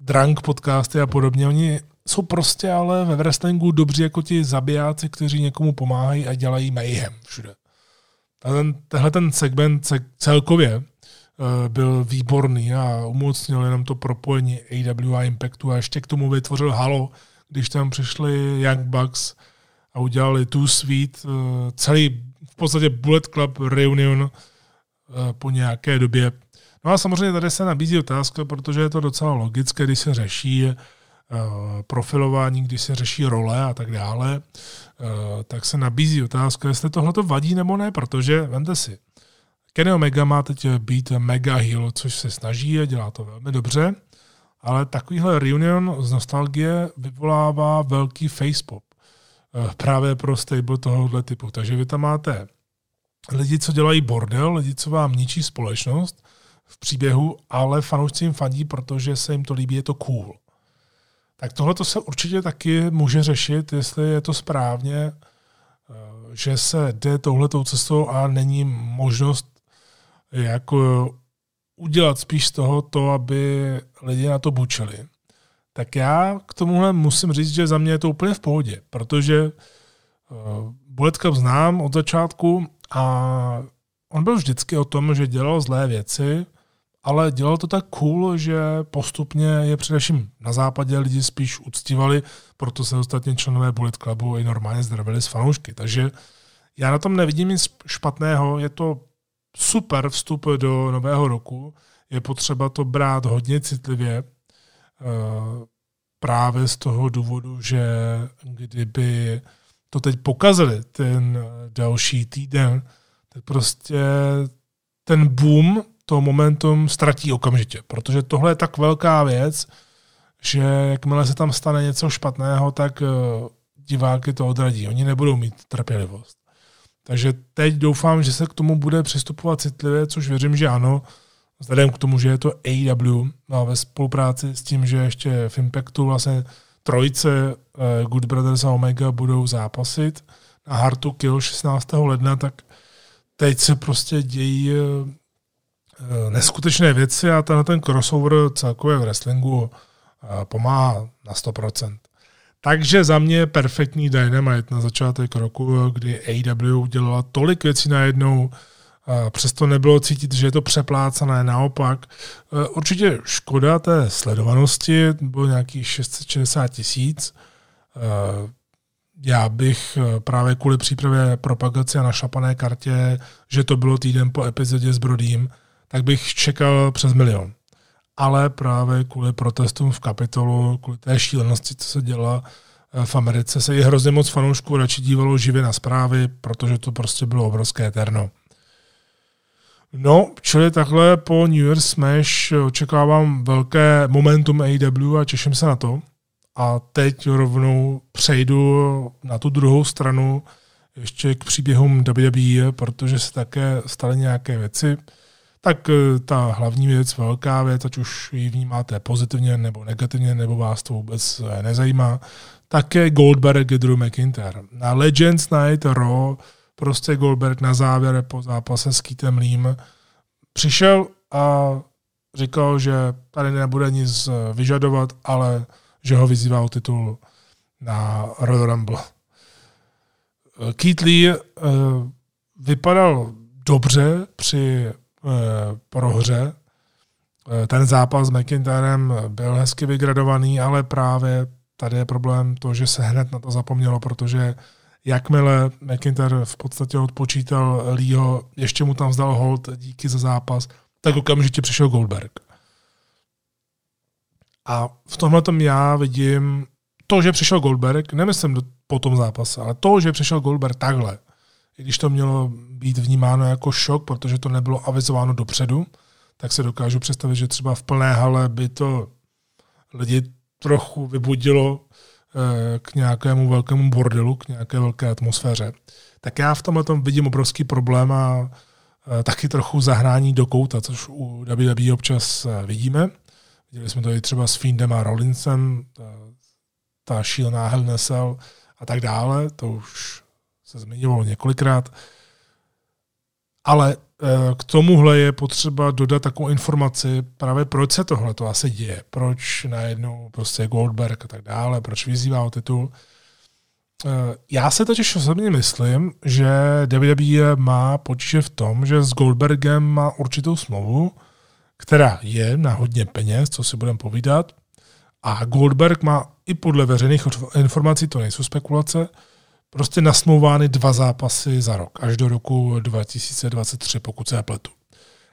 drunk podcasty a podobně. Oni jsou prostě ale ve wrestlingu dobří jako ti zabijáci, kteří někomu pomáhají a dělají mayhem všude. Tenhle ten segment celkově byl výborný a umocnil jenom to propojení AEW a Impactu a ještě k tomu vytvořil halo, když tam přišli Young Bucks a udělali Too Sweet, celý v podstatě Bullet Club reunion po nějaké době. No a samozřejmě tady se nabízí otázka, protože je to docela logické, když se řeší profilování, když se řeší role a tak dále, tak se nabízí otázka, jestli tohleto vadí nebo ne, protože vemte si, Kenny Omega má teď být mega heel, což se snaží a dělá to velmi dobře, ale takovýhle reunion z nostalgie vyvolává velký facepop právě pro stable tohohle typu. Takže vy tam máte lidi, co dělají bordel, lidi, co vám ničí společnost, v příběhu, ale fanoušci jim fandí, protože se jim to líbí, je to cool. Tak tohle to se určitě taky může řešit, jestli je to správně, že se jde touhletou cestou a není možnost jako udělat spíš z toho to, aby lidi na to bučeli. Tak já k tomuhle musím říct, že za mě je to úplně v pohodě, protože Bullet Club znám od začátku a on byl vždycky o tom, že dělal zlé věci, ale dělal to tak cool, že postupně je především na západě lidi spíš uctívali, proto se ostatně členové Bullet Clubu i normálně zdravili s fanoušky. Takže já na tom nevidím nic špatného, je to super vstup do nového roku, je potřeba to brát hodně citlivě, právě z toho důvodu, že kdyby to teď pokazali ten další týden, tak prostě ten boom, to momentum ztratí okamžitě, protože tohle je tak velká věc, že jakmile se tam stane něco špatného, tak diváky to odradí. Oni nebudou mít trpělivost. Takže teď doufám, že se k tomu bude přistupovat citlivě, což věřím, že ano, vzhledem k tomu, že je to AEW a ve spolupráci s tím, že ještě v Impactu vlastně trojice Good Brothers a Omega budou zápasit na Hard to Kill 16. ledna, tak teď se prostě dějí neskutečné věci a ten crossover celkově v wrestlingu pomáhá na 100%. Takže za mě perfektní Dynamite na začátek roku, kdy AEW udělala tolik věcí najednou, přesto nebylo cítit, že je to přeplácané, naopak. Určitě škoda té sledovanosti, bylo nějakých 660 000. Já bych právě kvůli přípravě propagace a našlapané kartě, že to bylo týden po epizodě s Brodím, tak bych čekal přes 1 milion. Ale právě kvůli protestům v Kapitolu, kvůli té šílenosti, co se dělá v Americe, se i hrozně moc fanoušků radši dívalo živě na zprávy, protože to prostě bylo obrovské terno. No, čili takhle po New Year's Smash očekávám velké momentum AEW a těším se na to. A teď rovnou přejdu na tu druhou stranu ještě k příběhům WWE, protože se také staly nějaké věci. Tak ta hlavní věc, velká věc, ať už ji vnímáte pozitivně nebo negativně, nebo vás to vůbec nezajímá, tak je Goldberg a Drew McIntyre. Na Legends Night Raw prostě Goldberg na závěr po zápase s Keithem Leem přišel a říkal, že tady nebude nic vyžadovat, ale že ho vyzývá o titul na Royal Rumble. Keith Lee vypadal dobře při prohře. Ten zápas s McIntyrem byl hezky vygradovaný, ale právě tady je problém to, že se hned na to zapomnělo, protože jakmile McIntyre v podstatě odpočítal Leeho, ještě mu tam vzdal hold díky za zápas, tak okamžitě přišel Goldberg. A v tomhletom já vidím to, že přišel Goldberg, nemyslím po tom zápase, ale to, že přišel Goldberg takhle, i když to mělo být vnímáno jako šok, protože to nebylo avizováno dopředu, tak se dokážu představit, že třeba v plné hale by to lidi trochu vybudilo k nějakému velkému bordelu, k nějaké velké atmosféře. Tak já v tomhle tom vidím obrovský problém a taky trochu zahrání do kouta, což u WWE občas vidíme. Viděli jsme to i třeba s Fiendem a Rollinsem, ta šílená Hell Nesel a tak dále, to už se zmiňovalo několikrát. Ale k tomuhle je potřeba dodat takovou informaci, právě proč se tohle to asi děje, proč najednou prostě Goldberg a tak dále, proč vyzývá o titul. Já se totiž osobně myslím, že WWE má potíže v tom, že s Goldbergem má určitou smlouvu, která je na hodně peněz, co si budeme povídat. A Goldberg má i podle veřejných informací, to nejsou spekulace, prostě nasmlouvány 2 zápasy za rok, až do roku 2023, pokud se nepletu.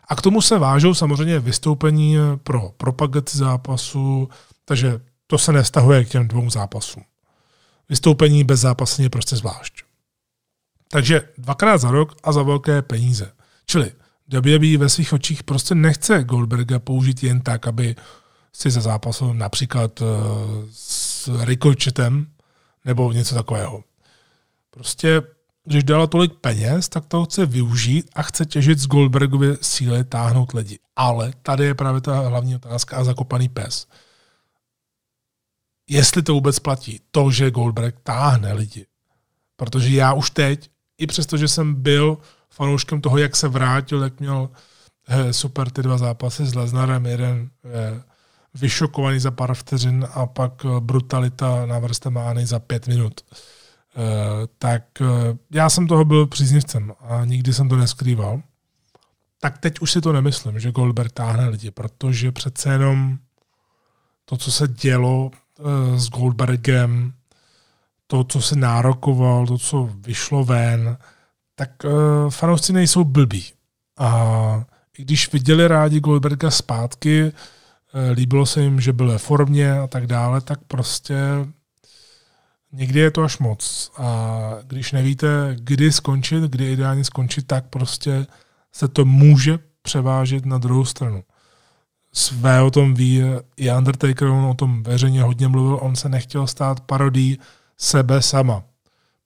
A k tomu se vážou samozřejmě vystoupení pro propagaci zápasu, takže to se nevztahuje k těm 2 zápasům. Vystoupení bez zápasení je prostě zvlášť. Takže 2krát za rok a za velké peníze. Čili WWE ve svých očích prostě nechce Goldberga použít jen tak, aby si za zápasil například s Ricochetem nebo něco takového. Prostě když dala tolik peněz, tak toho chce využít a chce těžit z Goldbergovy síly táhnout lidi. Ale tady je právě ta hlavní otázka a zakopaný pes. Jestli to vůbec platí, to, že Goldberg táhne lidi. Protože já už teď, i přesto, že jsem byl fanouškem toho, jak se vrátil, jak měl super ty dva zápasy s Lesnarem, jeden vyšokovaný za pár vteřin a pak brutalita navrstemány za 5 minut. Tak já jsem toho byl příznivcem a nikdy jsem to neskrýval. Tak teď už si to nemyslím, že Goldberg táhne lidi, protože přece jenom to, co se dělo s Goldbergem, to, co se nárokoval, to, co vyšlo ven, tak fanoušci nejsou blbí. A i když viděli rádi Goldberga zpátky, líbilo se jim, že byl ve formě a tak dále, tak prostě někdy je to až moc. A když nevíte, kdy skončit, kdy ideálně skončit, tak prostě se to může převážet na druhou stranu. Své o tom ví i Undertaker, on o tom veřejně hodně mluvil, on se nechtěl stát parodí sebe sama.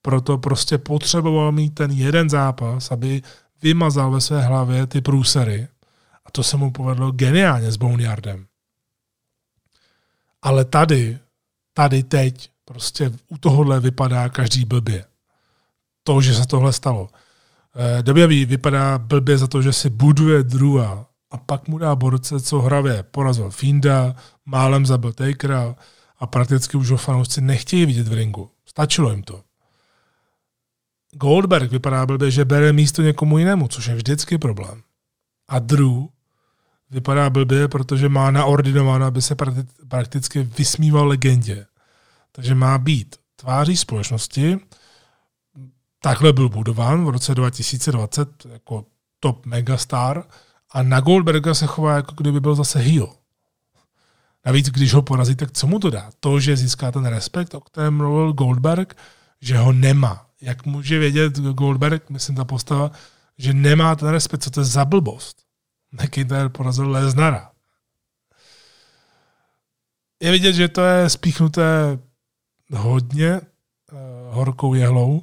Proto prostě potřeboval mít ten jeden zápas, aby vymazal ve své hlavě ty průsery. A to se mu povedlo geniálně s Boneyardem. Ale tady teď, prostě u tohohle vypadá každý blbě. To, že se tohle stalo. WWE vypadá blbě za to, že si buduje Drewa a pak mu dá borce, co hravě porazil Fienda, málem zabil Takera a prakticky už ho fanoušci nechtějí vidět v ringu. Stačilo jim to. Goldberg vypadá blbě, že bere místo někomu jinému, což je vždycky problém. A Drew vypadá blbě, protože má naordinováno, aby se prakticky vysmíval legendě. Takže má být tváří společnosti. Takhle byl budován v roce 2020 jako top megastar a na Goldberga se chová, jako kdyby byl zase heel. Navíc, když ho porazí, tak co mu to dá? To, že získá ten respekt, o kterém mluvil Goldberg, že ho nemá. Jak může vědět Goldberg, myslím ta postava, že nemá ten respekt, co to je za blbost. McIntyre porazil Lesnara. Je vidět, že to je spíchnuté hodně horkou jehlou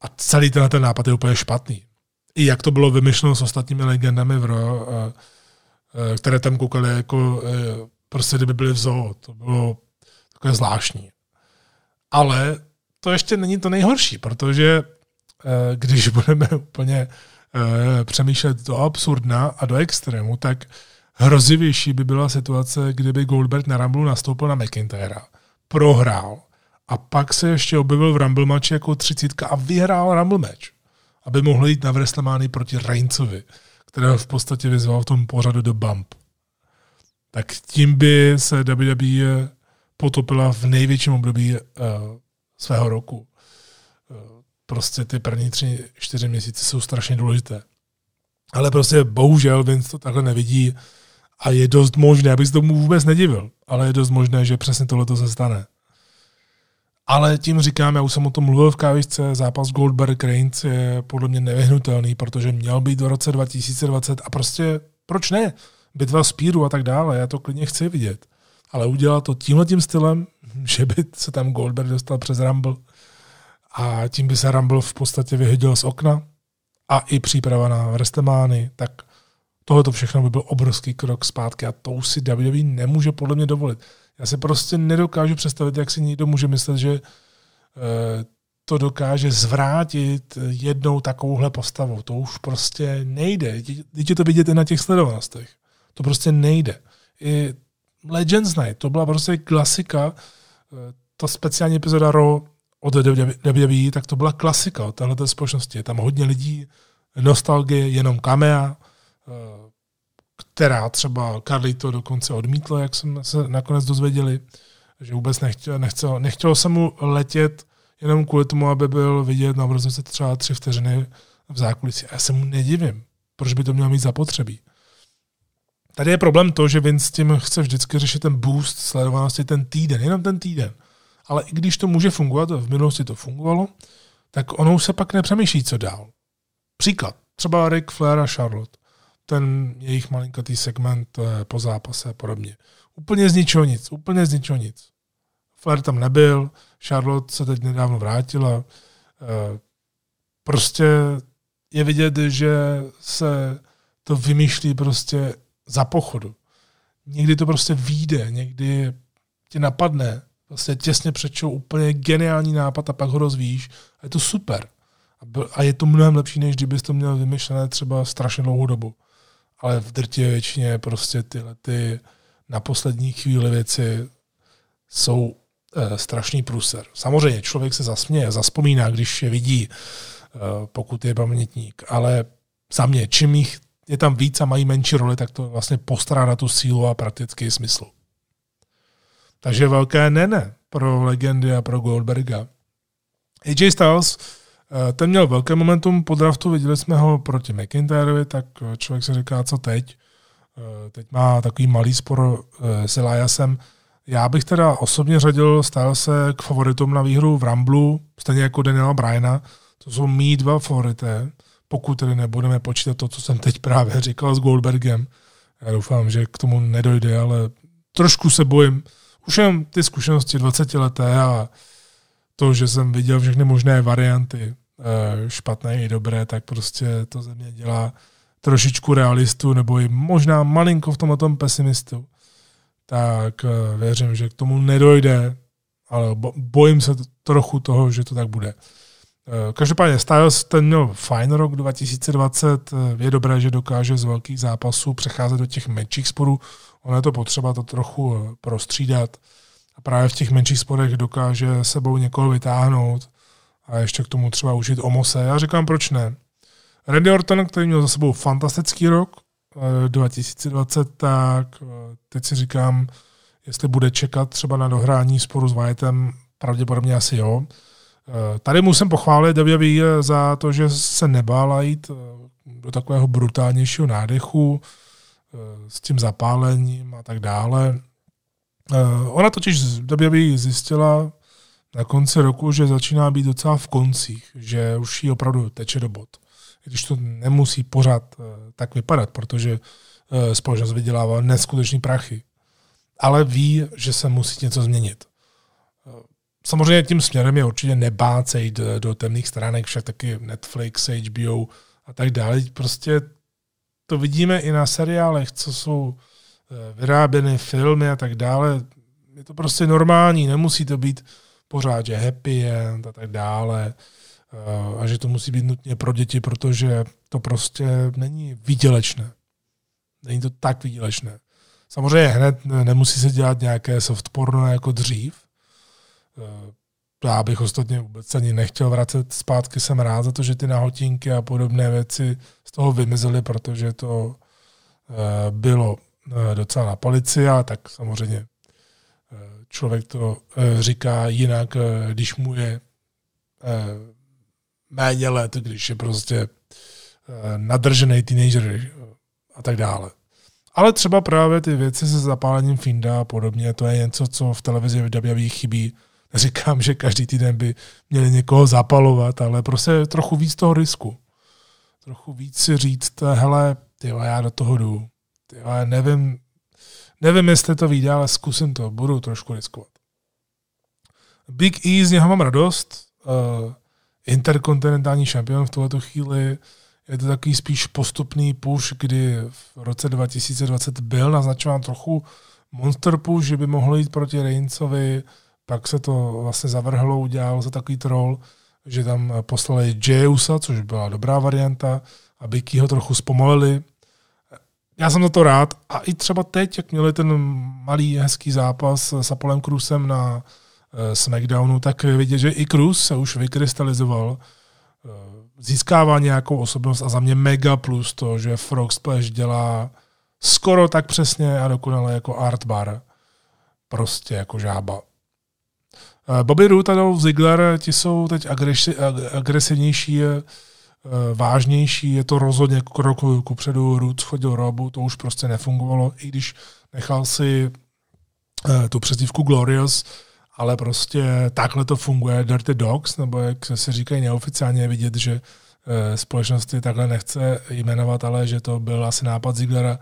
a celý ten nápad je úplně špatný. I jak to bylo vymyšleno s ostatními legendami, které tam koukali, jako prostě kdyby byly v zoo. To bylo takové zvláštní. Ale to ještě není to nejhorší, protože když budeme úplně přemýšlet do absurdna a do extrému, tak hrozivější by byla situace, kdyby Goldberg na Rumble nastoupil na McIntyra, prohrál a pak se ještě objevil v Rumble matchi jako 30 a vyhrál Rumble match, aby mohl jít na WrestleMania proti Reignsovi, kterého v podstatě vyzval v tom pořadu do Bump. Tak tím by se WWE potopila v největším období svého roku. Prostě ty první 3-4 měsíce jsou strašně důležité. Ale prostě bohužel Vince to takhle nevidí a je dost možné, abych se tomu vůbec nedivil, ale je dost možné, že přesně tohleto se stane. Ale tím říkám, já už jsem o tom mluvil v kávičce, zápas Goldberg-Reigns je podle mě nevyhnutelný, protože měl být v roce 2020 a prostě proč ne? Bitva spíru a tak dále, já to klidně chci vidět. Ale udělal to tímhletím stylem, že by se tam Goldberg dostal přes Rumble a tím by se Rumble v podstatě vyhodil z okna. A i příprava na WrestleMania, tak tohleto všechno by byl obrovský krok zpátky a to si WWE nemůže podle mě dovolit. Já se prostě nedokážu představit, jak si někdo může myslet, že to dokáže zvrátit jednou takovouhle postavou. To už prostě nejde. Vidíte to vidět i na těch sledovalnostech. To prostě nejde. I Legends Night, to byla prostě klasika, ta speciální epizoda Raw od WWE, tak to byla klasika od téhleté společnosti. Je tam hodně lidí, nostalgie, jenom kamea, která třeba Carlito dokonce odmítlo, jak jsme se nakonec dozvěděli, že vůbec nechtělo se mu letět jenom kvůli tomu, aby byl vidět na obrazovce třeba 3 vteřiny v zákulisí. A já se mu nedivím, proč by to mělo mít zapotřebí. Tady je problém to, že Vince s tím chce vždycky řešit ten boost sledovanosti ten týden, jenom ten týden. Ale i když to může fungovat, v minulosti to fungovalo, tak ono se pak nepřemýšlí, co dál. Příklad, třeba Ric Flair a Charlotte, ten jejich malinkatý segment po zápase a podobně. Úplně z ničeho nic. Flair tam nebyl, Charlotte se teď nedávno vrátila, Prostě je vidět, že se to vymýšlí prostě za pochodu. Někdy to prostě vyjde, někdy tě napadne, vlastně těsně přečou úplně geniální nápad a pak ho rozvíjíš a je to super. A je to mnohem lepší, než kdybys to měl vymyšlené třeba strašně dlouhou dobu. Ale v drtě většině prostě tyhle ty na poslední chvíli věci jsou strašný průser. Samozřejmě člověk se zasměje, zaspomíná, když je vidí, pokud je pamětník, ale za mě, čím jich je tam víc a mají menší roli, tak to vlastně postrádá tu sílu a praktický smysl. Takže velké nene pro legendy a pro Goldberga. AJ Styles, ten měl velké momentum po draftu, viděli jsme ho proti McIntyrovi, tak člověk se říká, co teď? Teď má takový malý spor s Eliasem. Já bych teda osobně řadil Stylese k favoritům na výhru v Rumblu, stejně jako Daniela Bryana. To jsou mý dva favorité, pokud tedy nebudeme počítat to, co jsem teď právě říkal s Goldbergem. Já doufám, že k tomu nedojde, ale trošku se bojím. Už jen ty zkušenosti 20leté a to, že jsem viděl všechny možné varianty, špatné i dobré, tak prostě to ze mě dělá trošičku realistu, nebo i možná malinko v tomhle tom pesimistu. Tak věřím, že k tomu nedojde, ale bojím se trochu toho, že to tak bude. Každopádně Styles ten měl fajn rok 2020, je dobré, že dokáže z velkých zápasů přecházet do těch menších sporů, ono je to potřeba to trochu prostřídat a právě v těch menších sporech dokáže sebou někoho vytáhnout a ještě k tomu třeba užít omose, já říkám proč ne. Randy Orton, který měl za sebou fantastický rok 2020, tak teď si říkám, jestli bude čekat třeba na dohrání sporu s Whiteem, pravděpodobně asi jo. Tady musím pochválit WWE za to, že se nebála jít do takového brutálnějšího nádechu s tím zapálením a tak dále. Ona totiž WWE zjistila na konci roku, že začíná být docela v koncích, že už jí opravdu teče do bod. I když to nemusí pořád tak vypadat, protože společnost vydělává neskutečný prachy. Ale ví, že se musí něco změnit. Samozřejmě tím směrem je určitě nebát se jít do temných stránek, však taky Netflix, HBO a tak dále. Prostě to vidíme i na seriálech, co jsou vyráběny, filmy a tak dále. Je to prostě normální, nemusí to být pořád, že happy end a tak dále. A že to musí být nutně pro děti, protože to prostě není výdělečné. Není to tak výdělečné. Samozřejmě hned nemusí se dělat nějaké softporno jako dřív. Já bych ostatně vůbec ani nechtěl vracet zpátky, jsem rád za to, že ty nahotínky a podobné věci z toho vymizely, protože to bylo docela na palici a tak samozřejmě člověk to říká jinak, když mu je méně let, když je prostě nadržený teenager a tak dále. Ale třeba právě ty věci se zapálením Finda a podobně, to je něco, co v televizi v WWE chybí. Říkám, že každý týden by měli někoho zapalovat, ale prostě trochu víc toho risku. Trochu víc si říct, hele, tyva, já do toho jdu. Tyva, já nevím, jestli to vyjde, ale zkusím to, budu trošku riskovat. Big E, z něho mám radost. Interkontinentální šampion v tuhleto chvíli. Je to takový spíš postupný push, kdy v roce 2020 byl naznačován trochu monster push, že by mohl jít proti Reincovi, pak se to vlastně zavrhlo, udělalo se takový troll, že tam poslali Jeyusa, což byla dobrá varianta, aby Big E ho trochu zpomalili. Já jsem za to rád a i třeba teď, jak měli ten malý hezký zápas s Apolem Cruzem na SmackDownu, tak vidět, že i Cruz se už vykrystalizoval, získává nějakou osobnost a za mě mega plus to, že Frog Splash dělá skoro tak přesně a dokonale jako Art Bar. Prostě jako žába. Bobby Roode a Dolph Ziggler, ti jsou teď agresivnější, vážnější, je to rozhodně krok kupředu, Roode schodil robu, to už prostě nefungovalo, i když nechal si tu přezdívku Glorious, ale prostě takhle to funguje Dirty Dogs, nebo jak se říkají neoficiálně, vidět, že společnosti takhle nechce jmenovat, ale že to byl asi nápad Ziglera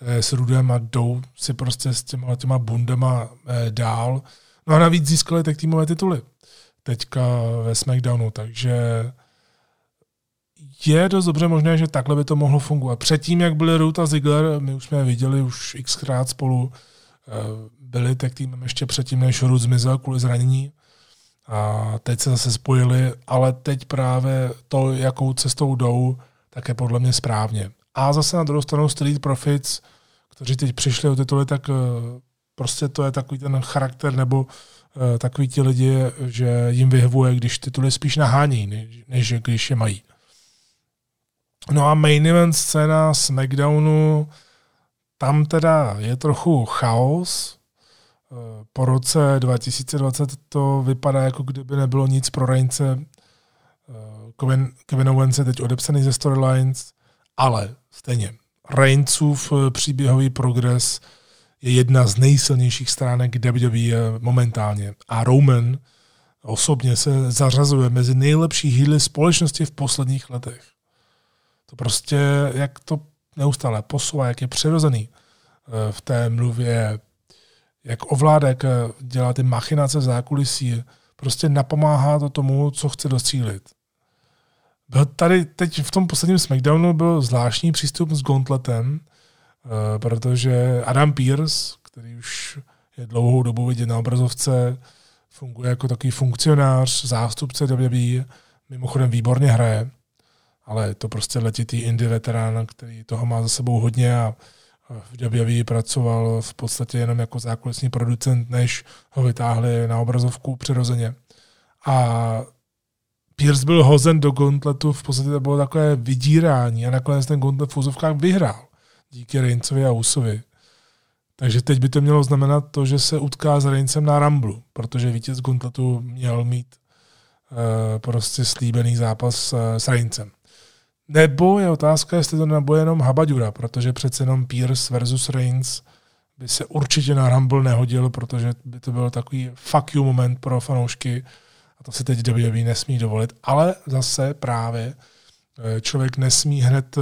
s Rudem a jdou si prostě s těma bundama dál. No a navíc získali tak týmové tituly. teďka ve SmackDownu, takže je dost dobře možné, že takhle by to mohlo fungovat. Předtím, jak byli Ruth a Ziggler, my už jsme je viděli už xkrát spolu, byli tak týmem ještě předtím, než Ruth zmizel kvůli zranění a teď se zase spojili, ale teď právě to, jakou cestou jdou, tak je podle mě správně. A zase na druhou stranu Street Profits, kteří teď přišli o tituly, tak prostě to je takový ten charakter nebo takový ti lidi, že jim vyhovuje, když tituly spíš nahání, než když je mají. No a main event scéna SmackDownu, tam teda je trochu chaos. Po roce 2020 to vypadá, jako kdyby nebylo nic pro Reince. Kevin Owens je teď odepsaný ze storylines, ale stejně. Reincův příběhový progres je jedna z nejsilnějších stránek WWE momentálně. A Roman osobně se zařazuje mezi nejlepší heely společnosti v posledních letech. To prostě, jak to neustále posouvá, jak je přirozený v té mluvě, jak ovládek dělá ty machinace v zákulisí, prostě napomáhá to tomu, co chce docílit. Byl tady teď v tom posledním SmackDownu byl zvláštní přístup s Gauntletem, protože Adam Pearce, který už je dlouhou dobu vidět na obrazovce, funguje jako takový funkcionář, zástupce WWE, mimochodem výborně hraje, ale je to prostě letitý indie veterán, který toho má za sebou hodně a v WWE pracoval v podstatě jenom jako zákulisní producent, než ho vytáhli na obrazovku přirozeně. A Pierce byl hozen do Gauntletu, v podstatě to bylo takové vydírání a nakonec ten Gauntlet v úzovkách vyhrál díky Reincovi a Usovi. Takže teď by to mělo znamenat to, že se utká s Reincem na Ramblu, protože vítěz Gauntletu měl mít prostě slíbený zápas s Reincem. Nebo je otázka, jestli to nebude jenom habaďura, protože přece jenom Pierce versus Reigns by se určitě na Rumble nehodil, protože by to byl takový fuck you moment pro fanoušky a to se teď WWE nesmí dovolit. Ale zase právě člověk nesmí hned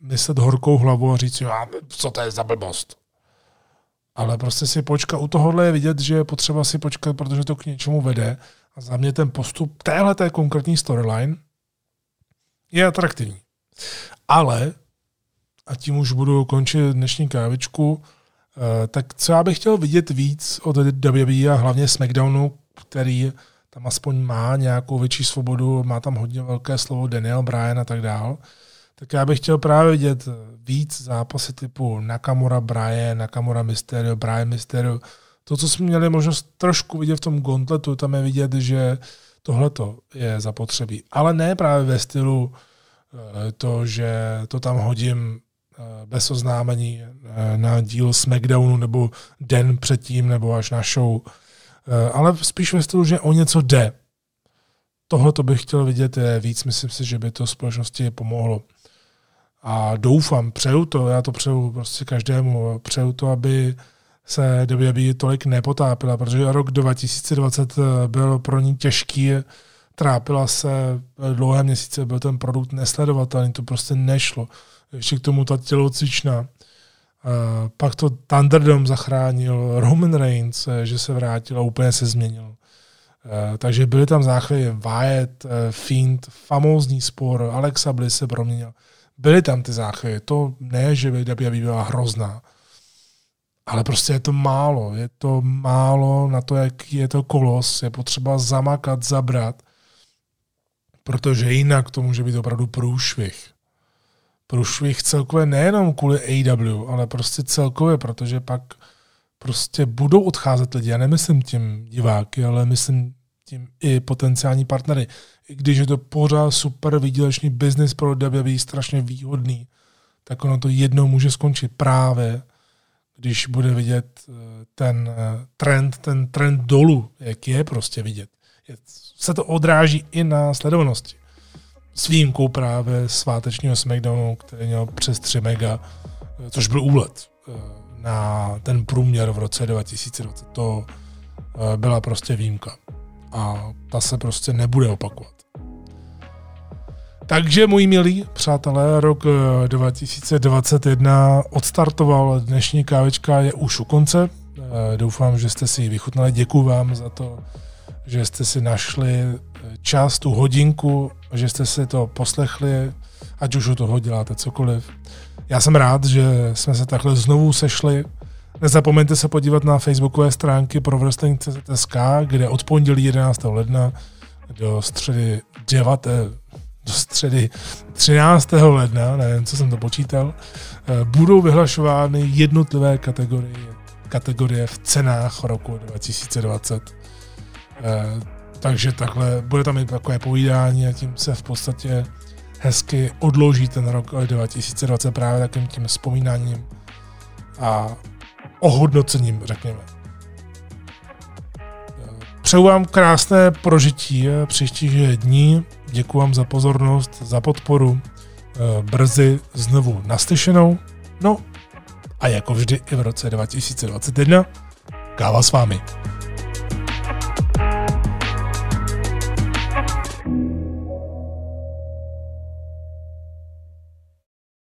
myslet horkou hlavu a říct si, co to je za blbost. Ale prostě si počka, u tohohle je vidět, že je potřeba si počkat, protože to k něčemu vede a za mě ten postup téhleté konkrétní storyline je atraktivní. Ale, a tím už budu končit dnešní kávičku, tak co já bych chtěl vidět víc od WWE a hlavně SmackDownu, který tam aspoň má nějakou větší svobodu, má tam hodně velké slovo Daniel Bryan a tak dál, tak já bych chtěl právě vidět víc zápasy typu Nakamura Bryan, Nakamura Mysterio, Bryan Mysterio. To, co jsme měli možnost trošku vidět v tom Gauntletu, tam je vidět, že tohleto je zapotřebí. Ale ne právě ve stylu to, že to tam hodím bez oznámení na díl SmackDownu nebo den předtím nebo až na show. Ale spíš ve stylu, že o něco jde. Tohleto bych chtěl vidět víc. Myslím si, že by to společnosti pomohlo. A doufám, přeju to, já to přeju prostě každému. Přeju to, aby se WWE tolik nepotápila, protože rok 2020 byl pro ní těžký, trápila se dlouhé měsíce, byl ten produkt nesledovatelný, to prostě nešlo. Ještě k tomu ta tělocvična. Pak to Thunderdome zachránil, Roman Reigns, že se vrátil a úplně se změnil. Takže byly tam záchvěvy Wyatt, Fiend, famózní spor, Alexa Bliss se proměnil. Byly tam ty záchvěvy, to ne, že WWE byla hrozná. Ale prostě je to málo na to, jak je to kolos, je potřeba zamakat, zabrat, protože jinak to může být opravdu průšvih. Průšvih celkově nejenom kvůli AEW, ale prostě celkově, protože pak prostě budou odcházet lidi. Já nemyslím tím diváky, ale myslím tím i potenciální partnery. I když je to pořád super výdělečný biznis pro WWE, strašně výhodný, tak ono to jednou může skončit právě když bude vidět ten trend dolů, jak je prostě vidět. Se to odráží i na sledovanosti. S výjimkou právě svátečního SmackDownu, který měl přes 3 mega, což byl úlet na ten průměr v roce 2020. To byla prostě výjimka. A ta se prostě nebude opakovat. Takže, moji milí přátelé, rok 2021 odstartoval, dnešní kávečka je už u konce. Doufám, že jste si ji vychutnali. Děkuju vám za to, že jste si našli čas, tu hodinku, že jste si to poslechli, ať už u toho děláte cokoliv. Já jsem rád, že jsme se takhle znovu sešli. Nezapomeňte se podívat na facebookové stránky pro wrestling.cz.sk, kde od pondělí 11. ledna do středy 13. ledna, nevím, co jsem to počítal, budou vyhlašovány jednotlivé kategorie v cenách roku 2020. Takže takhle bude tam i takové povídání a tím se v podstatě hezky odloží ten rok 2020 právě takým tím vzpomínáním a ohodnocením, řekněme. Přeju vám krásné prožití příštích dní. Děkuji vám za pozornost, za podporu. Brzy znovu naslyšenou. No a jako vždy i v roce 2021 káva s vámi.